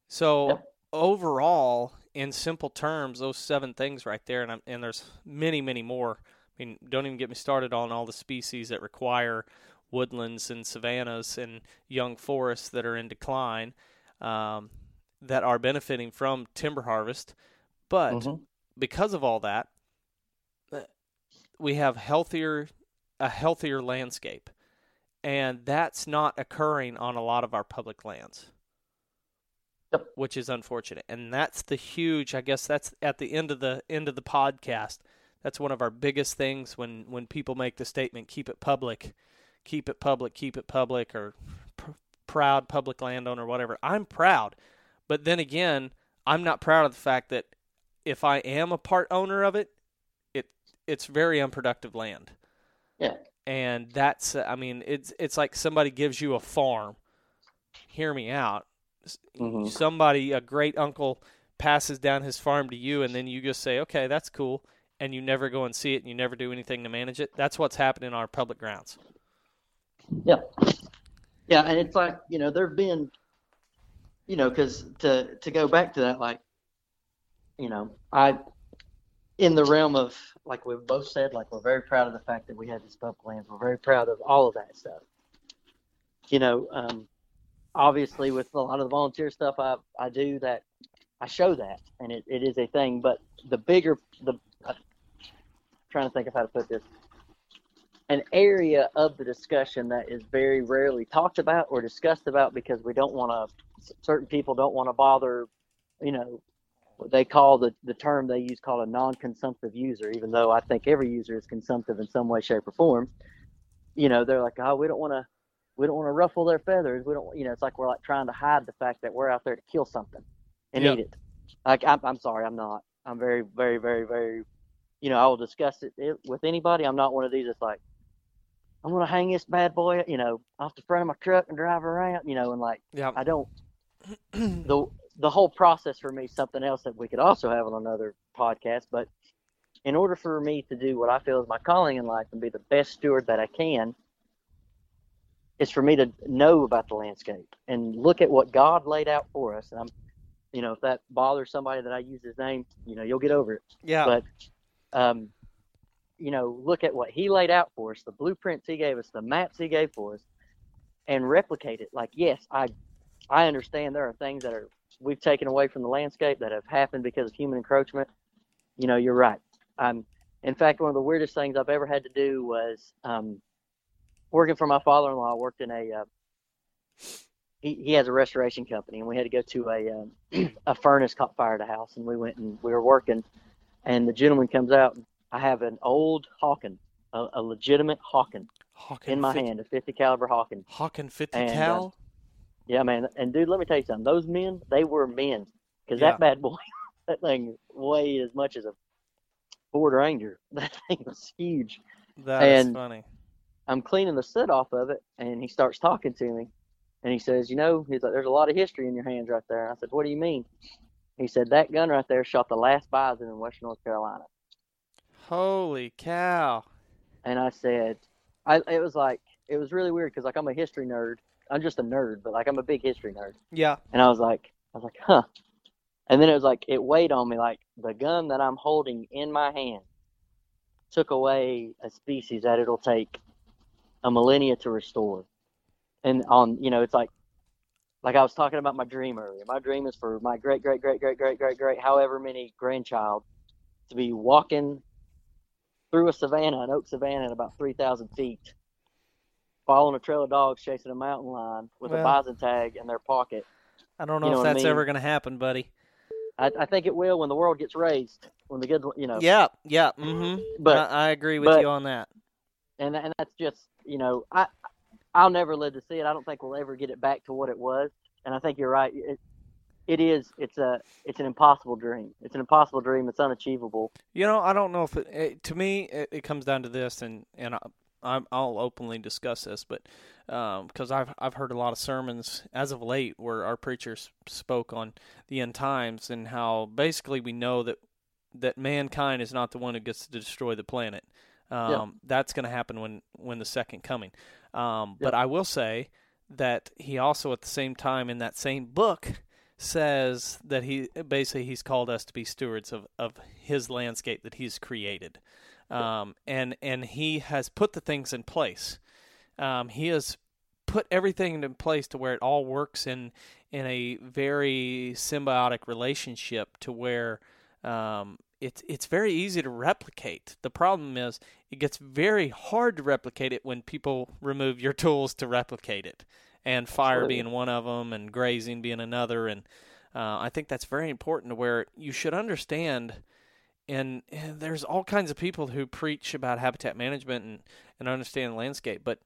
So yep. overall, in simple terms, those seven things right there, and I'm, and there's many, many more. I mean, don't even get me started on all the species that require woodlands and savannas and young forests that are in decline, um, that are benefiting from timber harvest. But mm-hmm. because of all that, we have healthier, a healthier landscape, and that's not occurring on a lot of our public lands, yep. which is unfortunate. And that's the huge. I guess that's at the end of the end of the podcast. That's one of our biggest things when when people make the statement, "Keep it public, keep it public, keep it public," or pr- "Proud public landowner," whatever. I'm proud, but then again, I'm not proud of the fact that. If I am a part owner of it, it it's very unproductive land. Yeah. And that's, I mean, it's it's like somebody gives you a farm. Hear me out. Mm-hmm. Somebody, a great uncle, passes down his farm to you, and then you just say, okay, that's cool, and you never go and see it, and you never do anything to manage it. That's what's happened in our public grounds. Yeah. Yeah, and it's like, you know, there have been, you know, because to, to go back to that, like, you know, I, in the realm of, like we've both said, like, we're very proud of the fact that we have these public lands. We're very proud of all of that stuff. You know, um, obviously with a lot of the volunteer stuff I, I do that, I show that, and it, it is a thing. But the bigger, the I'm trying to think of how to put this, an area of the discussion that is very rarely talked about or discussed about because we don't want to, certain people don't want to bother, you know, what they call the, the term they use called a non-consumptive user, even though I think every user is consumptive in some way, shape, or form. You know, they're like, oh, we don't want to, we don't want to ruffle their feathers. We don't, you know, it's like we're like trying to hide the fact that we're out there to kill something and yep. eat it. Like, I'm, I'm sorry, I'm not. I'm very, very, very, very, you know, I will discuss it, it with anybody. I'm not one of these that's like, I'm going to hang this bad boy, you know, off the front of my truck and drive around, you know, and like, yep. I don't, the the whole process for me is something else that we could also have on another podcast. But in order for me to do what I feel is my calling in life and be the best steward that I can, is for me to know about the landscape and look at what God laid out for us. And I'm, you know, if that bothers somebody that I use his name, you know, you'll get over it. Yeah. But, um, you know, look at what he laid out for us, the blueprints he gave us, the maps he gave for us, and replicate it. Like, yes, I, I understand there are things that are we've taken away from the landscape that have happened because of human encroachment. You know, you're right. Um, in fact, one of the weirdest things I've ever had to do was um, working for my father-in-law. I worked in a. Uh, He, he has a restoration company, and we had to go to a um, a furnace caught fire at a house, and we went and we were working, and the gentleman comes out. And I have an old Hawken, a, a legitimate Hawken, Hawken in my fifty, hand, a fifty caliber Hawken. Hawken fifty and, cal. Uh, yeah, man, and dude, let me tell you something. Those men, they were men, because yeah. that bad boy, that thing weighed as much as a Ford Ranger. That thing was huge. That and is funny. I'm cleaning the soot off of it, and he starts talking to me. And he says, you know, he's like, there's a lot of history in your hands right there. And I said, what do you mean? He said, that gun right there shot the last bison in Western North Carolina. Holy cow. And I said, I, it was like, it was really weird because, like, I'm a history nerd. I'm just a nerd, but, like, I'm a big history nerd. Yeah. And I was like, I was like, huh. And then it was like, it weighed on me. Like, the gun that I'm holding in my hand took away a species that it'll take a millennia to restore. And on, you know, it's like, like I was talking about my dream earlier. My dream is for my great, great, great, great, great, great, great, however many grandchild to be walking through a savanna, an oak savanna at about three thousand feet, following a trail of dogs, chasing a mountain lion with well, a bison tag in their pocket. I don't know, you know if that's I mean? ever going to happen, buddy. I, I think it will when the world gets raised, when the good, you know. Yeah, yeah. Mm-hmm. But I, I agree with but, you on that. And and that's just, you know, I. I'll never live to see it. I don't think we'll ever get it back to what it was. And I think you're right. It, it is. It's a. It's an impossible dream. It's an impossible dream. It's unachievable. You know, I don't know if it, it to me it, it comes down to this, and and I, I'm, I'll openly discuss this, but because um, I've I've heard a lot of sermons as of late where our preachers spoke on the end times and how basically we know that that mankind is not the one who gets to destroy the planet. Um, yeah. That's going to happen when, when the second coming. Um, yeah. But I will say that he also at the same time in that same book says that he basically he's called us to be stewards of, of his landscape that he's created. Um, yeah. and, and he has put the things in place. Um, he has put everything in place to where it all works in, in a very symbiotic relationship to where, um, It's it's very easy to replicate. The problem is it gets very hard to replicate it when people remove your tools to replicate it, and fire Absolutely. being one of them, and grazing being another. And uh, I think that's very important to where you should understand. And, and there's all kinds of people who preach about habitat management and, and understand the landscape. But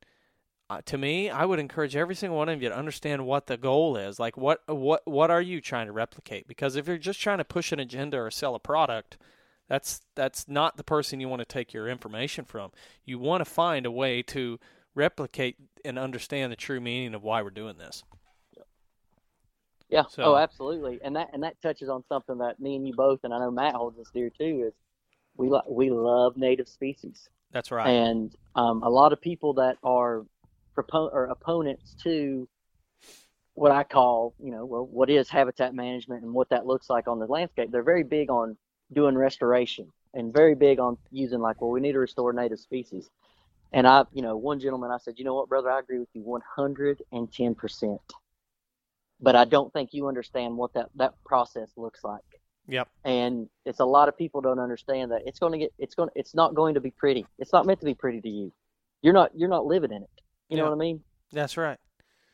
uh, to me, I would encourage every single one of you to understand what the goal is. Like what what what are you trying to replicate? Because if you're just trying to push an agenda or sell a product, That's that's not the person you want to take your information from. You want to find a way to replicate and understand the true meaning of why we're doing this. Yeah. So, oh, absolutely. And that and that touches on something that me and you both, and I know Matt holds us dear too, is we lo- we love native species. That's right. And um, a lot of people that are propon- or opponents to what I call, you know, well, what is habitat management and what that looks like on the landscape. They're very big on doing restoration and very big on using like, well, we need to restore native species. And I, you know, one gentleman, I said, you know what, brother, I agree with you one hundred ten percent. But I don't think you understand what that, that process looks like. Yep. And it's a lot of people don't understand that it's going to get, it's going to, it's not going to be pretty. It's not meant to be pretty to you. You're not, you're not living in it. You yep. know what I mean? That's right.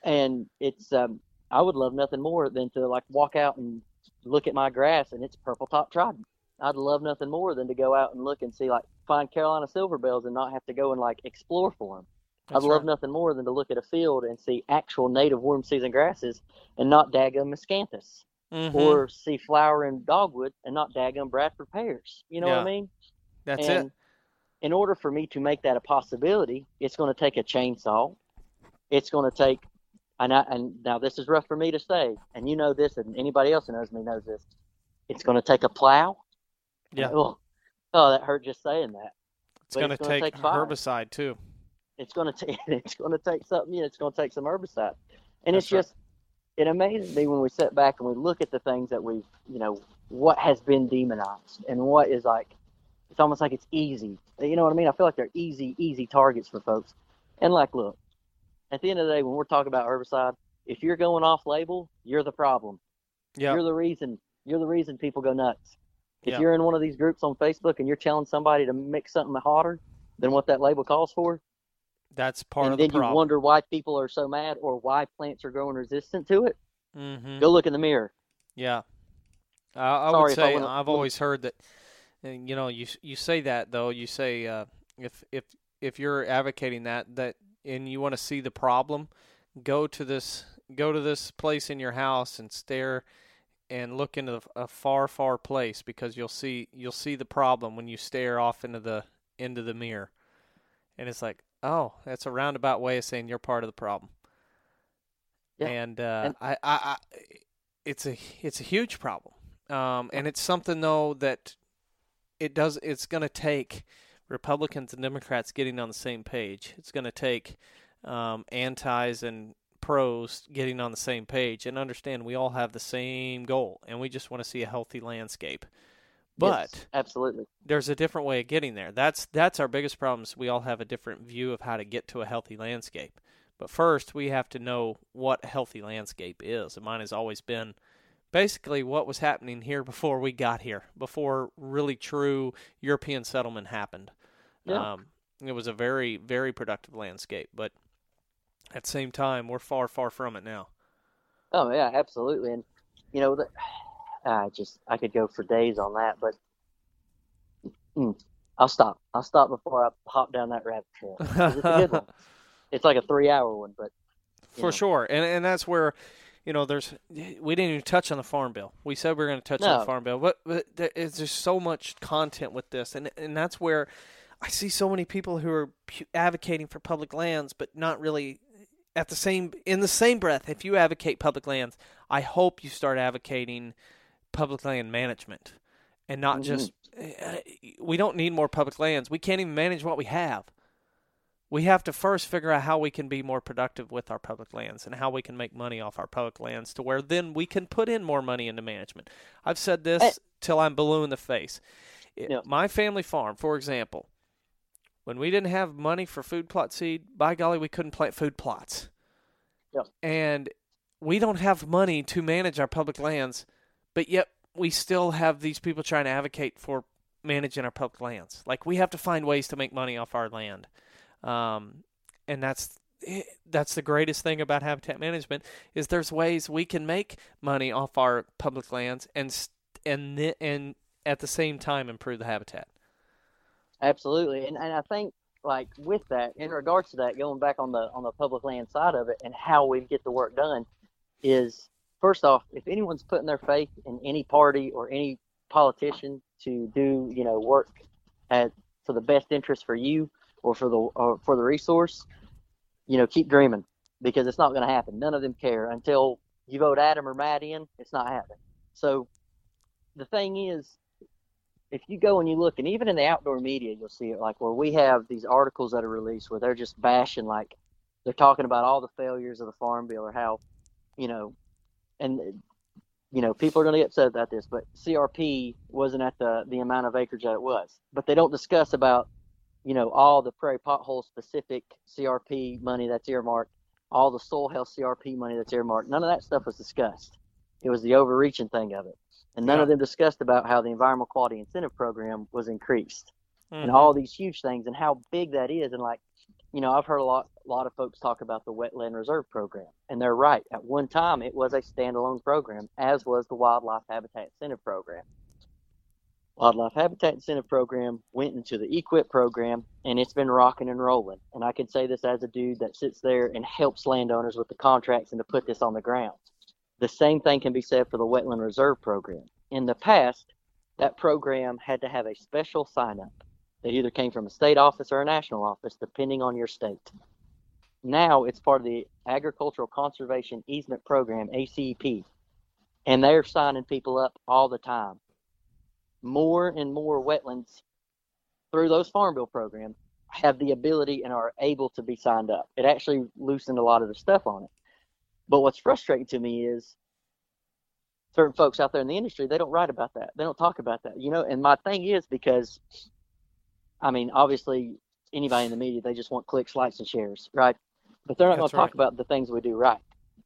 And it's, um, I would love nothing more than to like walk out and look at my grass and it's purple top trident. I'd love nothing more than to go out and look and see like find Carolina silverbells and not have to go and like explore for them. That's I'd love right. nothing more than to look at a field and see actual native warm season grasses and not daggum miscanthus, mm-hmm. or see flowering dogwood and not daggum Bradford pears. You know yeah. what I mean? That's and it. In order for me to make that a possibility, it's going to take a chainsaw. It's going to take, and, I, and now this is rough for me to say, and you know this, and anybody else who knows me knows this. It's going to take a plow. Yeah. Oh, oh, that hurt just saying that. It's going to take, take herbicide too. It's going to take, it's going to take something, you know, it's going to take some herbicide. And That's it's just, right. it amazes me when we sit back and we look at the things that we've, you know, what has been demonized and what is like, it's almost like it's easy. You know what I mean? I feel like they're easy, easy targets for folks. And like, look, at the end of the day, when we're talking about herbicide, if you're going off label, you're the problem. Yeah. You're the reason, you're the reason people go nuts. If yeah. you're in one of these groups on Facebook and you're telling somebody to mix something hotter than what that label calls for, that's part and of the problem. And then you wonder why people are so mad or why plants are growing resistant to it. Mm-hmm. Go look in the mirror. Yeah. Uh, I Sorry would say, I I've always heard that, you know, you you say that though, you say uh, if if if you're advocating that, that and you want to see the problem, go to this go to this place in your house and stare and look into a far, far place, because you'll see you'll see the problem when you stare off into the into the mirror. And it's like, oh, that's a roundabout way of saying you're part of the problem. Yeah. And, uh, and I, I, I, it's a, it's a huge problem. Um, and it's something though that it does, it's going to take Republicans and Democrats getting on the same page. It's going to take, um, antis and pros getting on the same page and understand we all have the same goal and we just want to see a healthy landscape. But yes, absolutely, there's a different way of getting there. That's that's our biggest problem is we all have a different view of how to get to a healthy landscape. But first, we have to know what a healthy landscape is. And mine has always been basically what was happening here before we got here, before really true European settlement happened. Yeah. Um, it was a very, very productive landscape. But at the same time, we're far, far from it now. Oh, yeah, absolutely. And, you know, the... I just, I could go for days on that, but mm, I'll stop. I'll stop before I hop down that rabbit trail. It's a good one. It's like a three hour one, but. For know. Sure. And and that's where, you know, there's, we didn't even touch on the farm bill. We said we were going to touch no. on the farm bill, but, but there's just so much content with this. And, and that's where I see so many people who are advocating for public lands, but not really at the same, in the same breath. If you advocate public lands, I hope you start advocating public land management and not mm-hmm. just uh, we don't need more public lands. We can't even manage what we have. We have to first figure out how we can be more productive with our public lands and how we can make money off our public lands to where then we can put in more money into management. I've said this I, till I'm blue in the face. It, yeah. My family farm, for example, when we didn't have money for food plot seed, by golly, we couldn't plant food plots. Yeah. And we don't have money to manage our public lands. But yet we still have these people trying to advocate for managing our public lands. Like we have to find ways to make money off our land. Um, and that's that's the greatest thing about habitat management is there's ways we can make money off our public lands and and and at the same time improve the habitat. Absolutely. And and I think like with that, in regards to that, going back on the on the public land side of it and how we get the work done is first off, if anyone's putting their faith in any party or any politician to do, you know, work at for the best interest for you or for the or for the resource, you know, keep dreaming, because it's not going to happen. None of them care until you vote Adam or Matt in. It's not happening. So the thing is, if you go and you look, and even in the outdoor media, you'll see it, like where we have these articles that are released where they're just bashing, like they're talking about all the failures of the Farm Bill or how, you know, and, you know, people are going to get upset about this, but C R P wasn't at the, the amount of acreage that it was. But they don't discuss about, you know, all the prairie pothole specific C R P money that's earmarked, all the soil health C R P money that's earmarked. None of that stuff was discussed. It was the overreaching thing of it. And none yeah. of them discussed about how the Environmental Quality Incentive Program was increased, mm-hmm. and all these huge things and how big that is. And like, you know, I've heard a lot, a lot of folks talk about the Wetland Reserve Program, and they're right. At one time, it was a standalone program, as was the Wildlife Habitat Incentive Program. Wildlife Habitat Incentive Program went into the equip program, and it's been rocking and rolling. And I can say this as a dude that sits there and helps landowners with the contracts and to put this on the ground. The same thing can be said for the Wetland Reserve Program. In the past, that program had to have a special sign-up that either came from a state office or a national office, depending on your state. Now it's part of the Agricultural Conservation Easement Program, A C E P, and they're signing people up all the time. More and more wetlands through those Farm Bill programs have the ability and are able to be signed up. It actually loosened a lot of the stuff on it. But what's frustrating to me is certain folks out there in the industry, they don't write about that. They don't talk about that, you know? And my thing is, because, I mean, obviously anybody in the media, they just want clicks, likes, and shares, right? But they're not going to talk about the things we do right.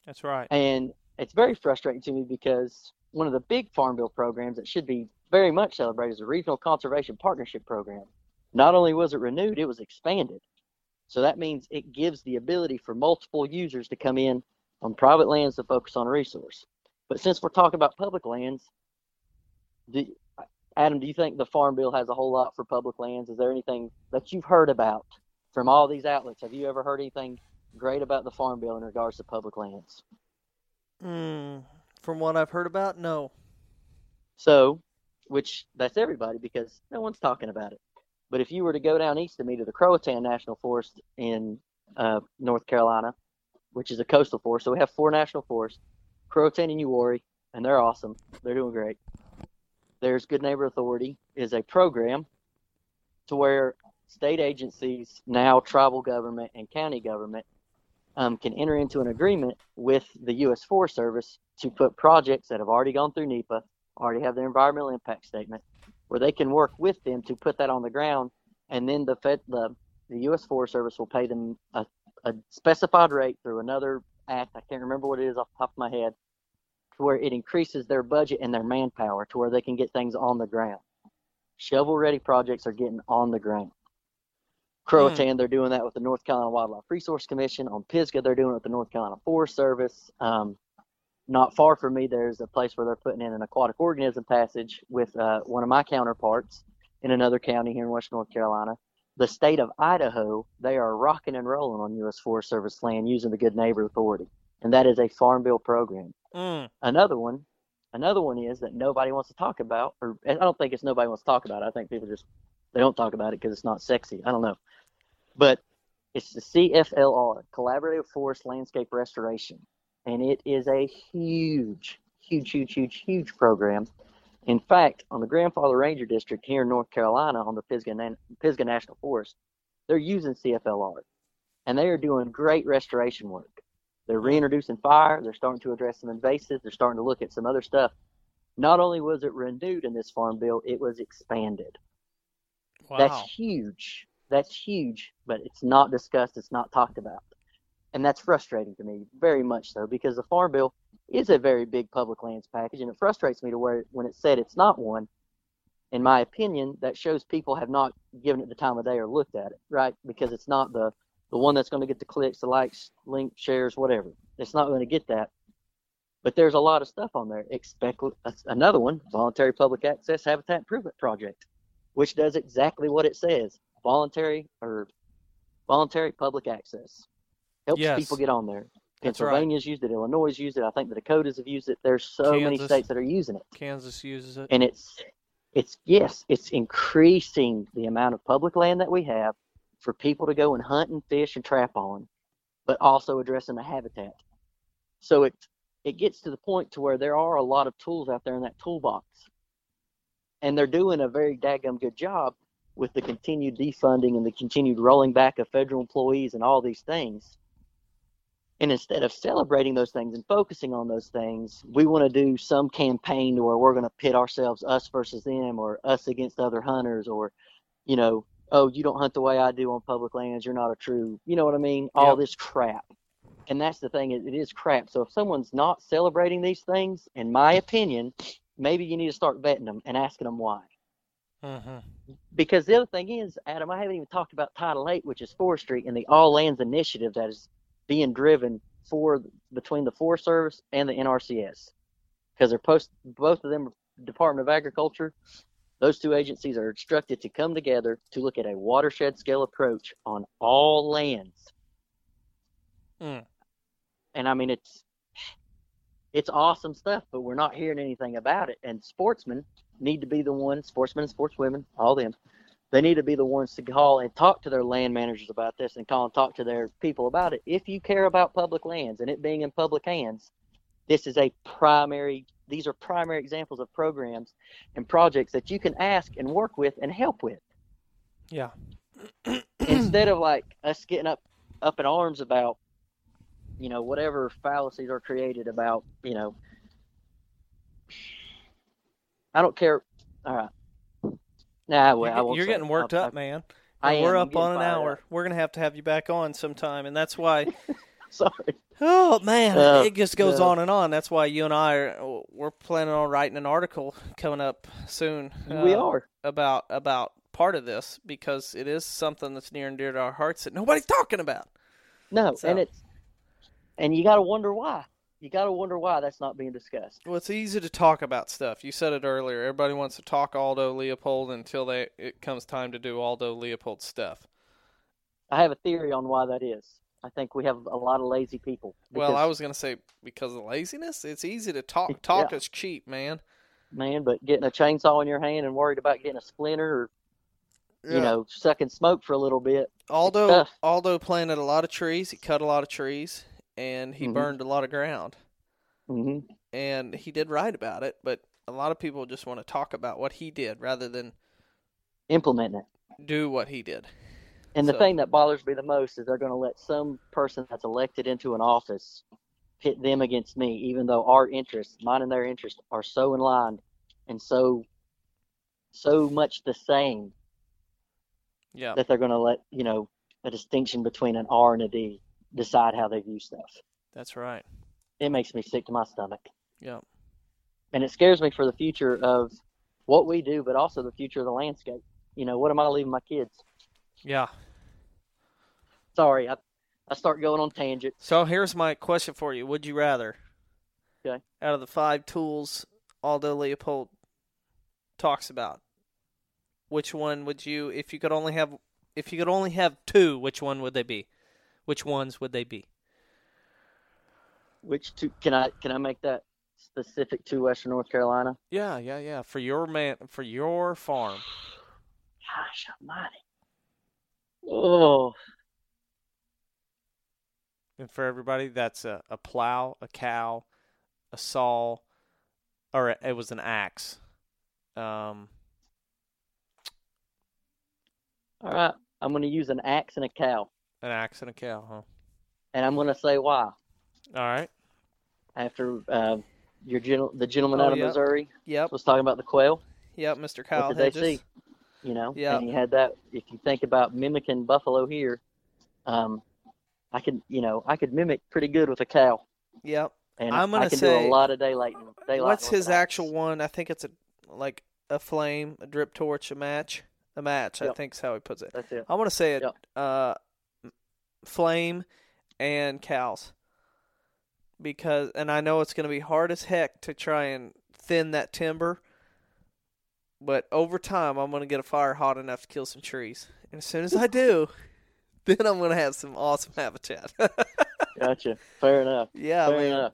That's right. And it's very frustrating to me, because one of the big Farm Bill programs that should be very much celebrated is the Regional Conservation Partnership Program. Not only was it renewed, it was expanded. So that means it gives the ability for multiple users to come in on private lands to focus on resource. But since we're talking about public lands, do, Adam, do you think the Farm Bill has a whole lot for public lands? Is there anything that you've heard about from all these outlets? Have you ever heard anything great about the Farm Bill in regards to public lands? Mm, from what I've heard about, no. So, which that's everybody, because no one's talking about it. But if you were to go down east of me to the Croatan National Forest in uh, North Carolina, which is a coastal forest. So we have four national forests, Croatan and Uwari, and they're awesome. They're doing great. There's Good Neighbor Authority is a program to where state agencies, now tribal government and county government, um, can enter into an agreement with the U S Forest Service to put projects that have already gone through NEPA, already have their environmental impact statement, where they can work with them to put that on the ground, and then the Fed, the, the U S Forest Service will pay them a a specified rate through another act, I can't remember what it is off the top of my head, to where it increases their budget and their manpower to where they can get things on the ground. Shovel-ready projects are getting on the ground. Croatan, mm. they're doing that with the North Carolina Wildlife Resource Commission. On Pisgah, they're doing it with the North Carolina Forest Service. Um, not far from me, there's a place where they're putting in an aquatic organism passage with uh, one of my counterparts in another county here in Western North Carolina. The state of Idaho, they are rocking and rolling on U S Forest Service land using the Good Neighbor Authority, and that is a Farm Bill program. Mm. Another one, another one is that nobody wants to talk about, or I don't think it's nobody wants to talk about it. I think people just, they don't talk about it because it's not sexy. I don't know. But it's the C F L R, Collaborative Forest Landscape Restoration, and it is a huge, huge, huge, huge, huge program. In fact, on the Grandfather Ranger District here in North Carolina on the Pisgah, Nan- Pisgah National Forest, they're using C F L R, and they are doing great restoration work. They're reintroducing fire. They're starting to address some invasives. They're starting to look at some other stuff. Not only was it renewed in this Farm Bill, it was expanded. Wow. That's huge. That's huge, but it's not discussed. It's not talked about. And that's frustrating to me, very much so, because the Farm Bill is a very big public lands package, and it frustrates me to where when it's said it's not one, in my opinion, that shows people have not given it the time of day or looked at it, right? Because it's not the, the one that's going to get the clicks, the likes, link, shares, whatever. It's not going to get that. But there's a lot of stuff on there. Expect another one, Voluntary Public Access Habitat Improvement Project, which does exactly what it says, voluntary or voluntary public access. Helps yes. people get on there. Pennsylvania's right. used it. Illinois used it. I think the Dakotas have used it. There's so Kansas, many states that are using it. Kansas uses it. And it's it's, yes, it's increasing the amount of public land that we have for people to go and hunt and fish and trap on, but also addressing the habitat. So it it gets to the point to where there are a lot of tools out there in that toolbox, and they're doing a very daggum good job with the continued defunding and the continued rolling back of federal employees and all these things. And instead of celebrating those things and focusing on those things, we want to do some campaign to where we're going to pit ourselves, us versus them, or us against other hunters, or, you know, oh, you don't hunt the way I do on public lands. You're not a true, you know what I mean? All yep. this crap. And that's the thing. It is crap. So if someone's not celebrating these things, in my opinion, maybe you need to start vetting them and asking them why. Uh-huh. Because the other thing is, Adam, I haven't even talked about Title eight, which is forestry, and the All Lands Initiative that is being driven for between the Forest Service and the N R C S, because they're post, both of them are Department of Agriculture. Those two agencies are instructed to come together to look at a watershed scale approach on all lands. Mm. And I mean, it's it's awesome stuff, but we're not hearing anything about it. And sportsmen need to be the ones, sportsmen and sportswomen, all them, they need to be the ones to call and talk to their land managers about this and call and talk to their people about it. If you care about public lands and it being in public hands, this is a primary, these are primary examples of programs and projects that you can ask and work with and help with. Yeah. Instead of like us getting up, up in arms about, you know, whatever fallacies are created about, you know, I don't care. All right. Nah, well, I won't you're getting worked I'll, up, man. I am, we're up on an hour. Up. We're going to have to have you back on sometime, and that's why. Sorry. Oh, man, uh, it just goes uh, on and on. That's why you and I are we're planning on writing an article coming up soon. Uh, we are. About, about part of this, because it is something that's near and dear to our hearts that nobody's talking about. No, so. and it's and you got to wonder why. You got to wonder why that's not being discussed. Well, it's easy to talk about stuff. You said it earlier. Everybody wants to talk Aldo Leopold until they it comes time to do Aldo Leopold stuff. I have a theory on why that is. I think we have a lot of lazy people. Because, well, I was going to say because of laziness. It's easy to talk. Talk yeah. is cheap, man. Man, but getting a chainsaw in your hand and worried about getting a splinter or, yeah. you know, sucking smoke for a little bit. Aldo, Aldo planted a lot of trees. He cut a lot of trees. And he mm-hmm. burned a lot of ground. Mm-hmm. And he did write about it, but a lot of people just want to talk about what he did rather than implement it. Do what he did. And so, the thing that bothers me the most is they're going to let some person that's elected into an office pit them against me, even though our interests, mine and their interests, are so in line and so so much the same. Yeah. That they're going to let, you know, a distinction between an R and a D decide how they view stuff. That's right. It makes me sick to my stomach. Yeah. And it scares me for the future of what we do, but also the future of the landscape. You know, what am I leaving my kids? Yeah. Sorry, I I start going on tangent. So here's my question for you. Would you rather? Okay. Out of the five tools Aldo Leopold talks about, which one would you, if you could only have, if you could only have two, which one would they be? Which ones would they be? Which two? Can I can I make that specific to Western North Carolina? Yeah, yeah, yeah. For your man, for your farm. Gosh almighty! Oh. And for everybody, that's a, a plow, a cow, a saw, or a, it was an axe. Um. All right, I'm going to use an axe and a cow. An axe and a cow, huh? And I'm going to say why. All right. After uh, your gen- the gentleman oh, out of yep. Missouri yep. was talking about the quail. Yep, Mister Kyle Hedges. What did they see? You know, yep. and he had that. If you think about mimicking buffalo here, um, I could, you know, I could mimic pretty good with a cow. Yep. And I'm gonna I can say, do a lot of daylight. daylight what's his actual one? I think it's a like a flame, a drip torch, a match. A match, yep. I think is how he puts it. That's it. I want to say it. Yep. Uh, flame and cows, because and I know it's going to be hard as heck to try and thin that timber, but over time I'm going to get a fire hot enough to kill some trees, and as soon as I do then I'm going to have some awesome habitat. Gotcha. Fair enough. Yeah, fair man. Enough.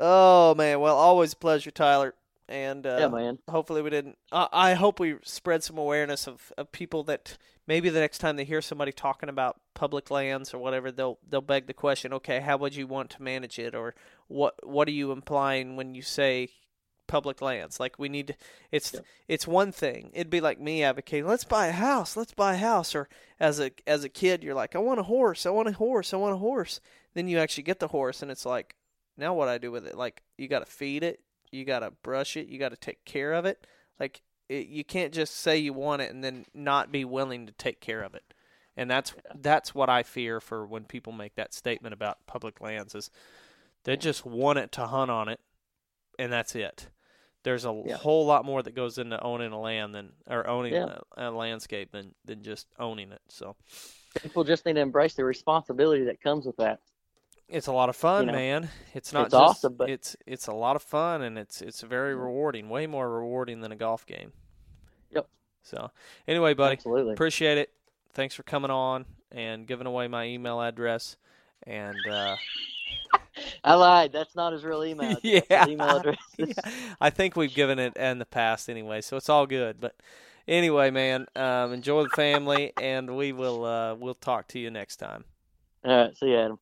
Oh man, well, always a pleasure, Tyler. And uh, yeah, man. Hopefully we didn't. I, I hope we spread some awareness of, of people that maybe the next time they hear somebody talking about public lands or whatever, they'll they'll beg the question, okay, how would you want to manage it, or what what are you implying when you say public lands? Like we need, it's yeah. it's one thing. It'd be like me advocating, let's buy a house, let's buy a house. Or as a as a kid, you're like, I want a horse, I want a horse, I want a horse. Then you actually get the horse, and it's like, now what do I do with it? Like you got to feed it. You got to brush it. You got to take care of it. Like it, you can't just say you want it and then not be willing to take care of it. And that's yeah. that's what I fear for when people make that statement about public lands, is they just want it to hunt on it, and that's it. There's a yeah. whole lot more that goes into owning a land than or owning yeah. a, a landscape than, than just owning it. So people just need to embrace the responsibility that comes with that. It's a lot of fun, you know, man. It's not it's just awesome, but it's it's a lot of fun, and it's it's very rewarding, way more rewarding than a golf game. Yep. So, anyway, buddy, absolutely. Appreciate it. Thanks for coming on and giving away my email address. And uh, I lied. That's not his real email address. Yeah. His email address. Yeah. I think we've given it in the past anyway, so it's all good. But anyway, man, um, enjoy the family, and we will uh, we'll talk to you next time. All right. See you, Adam.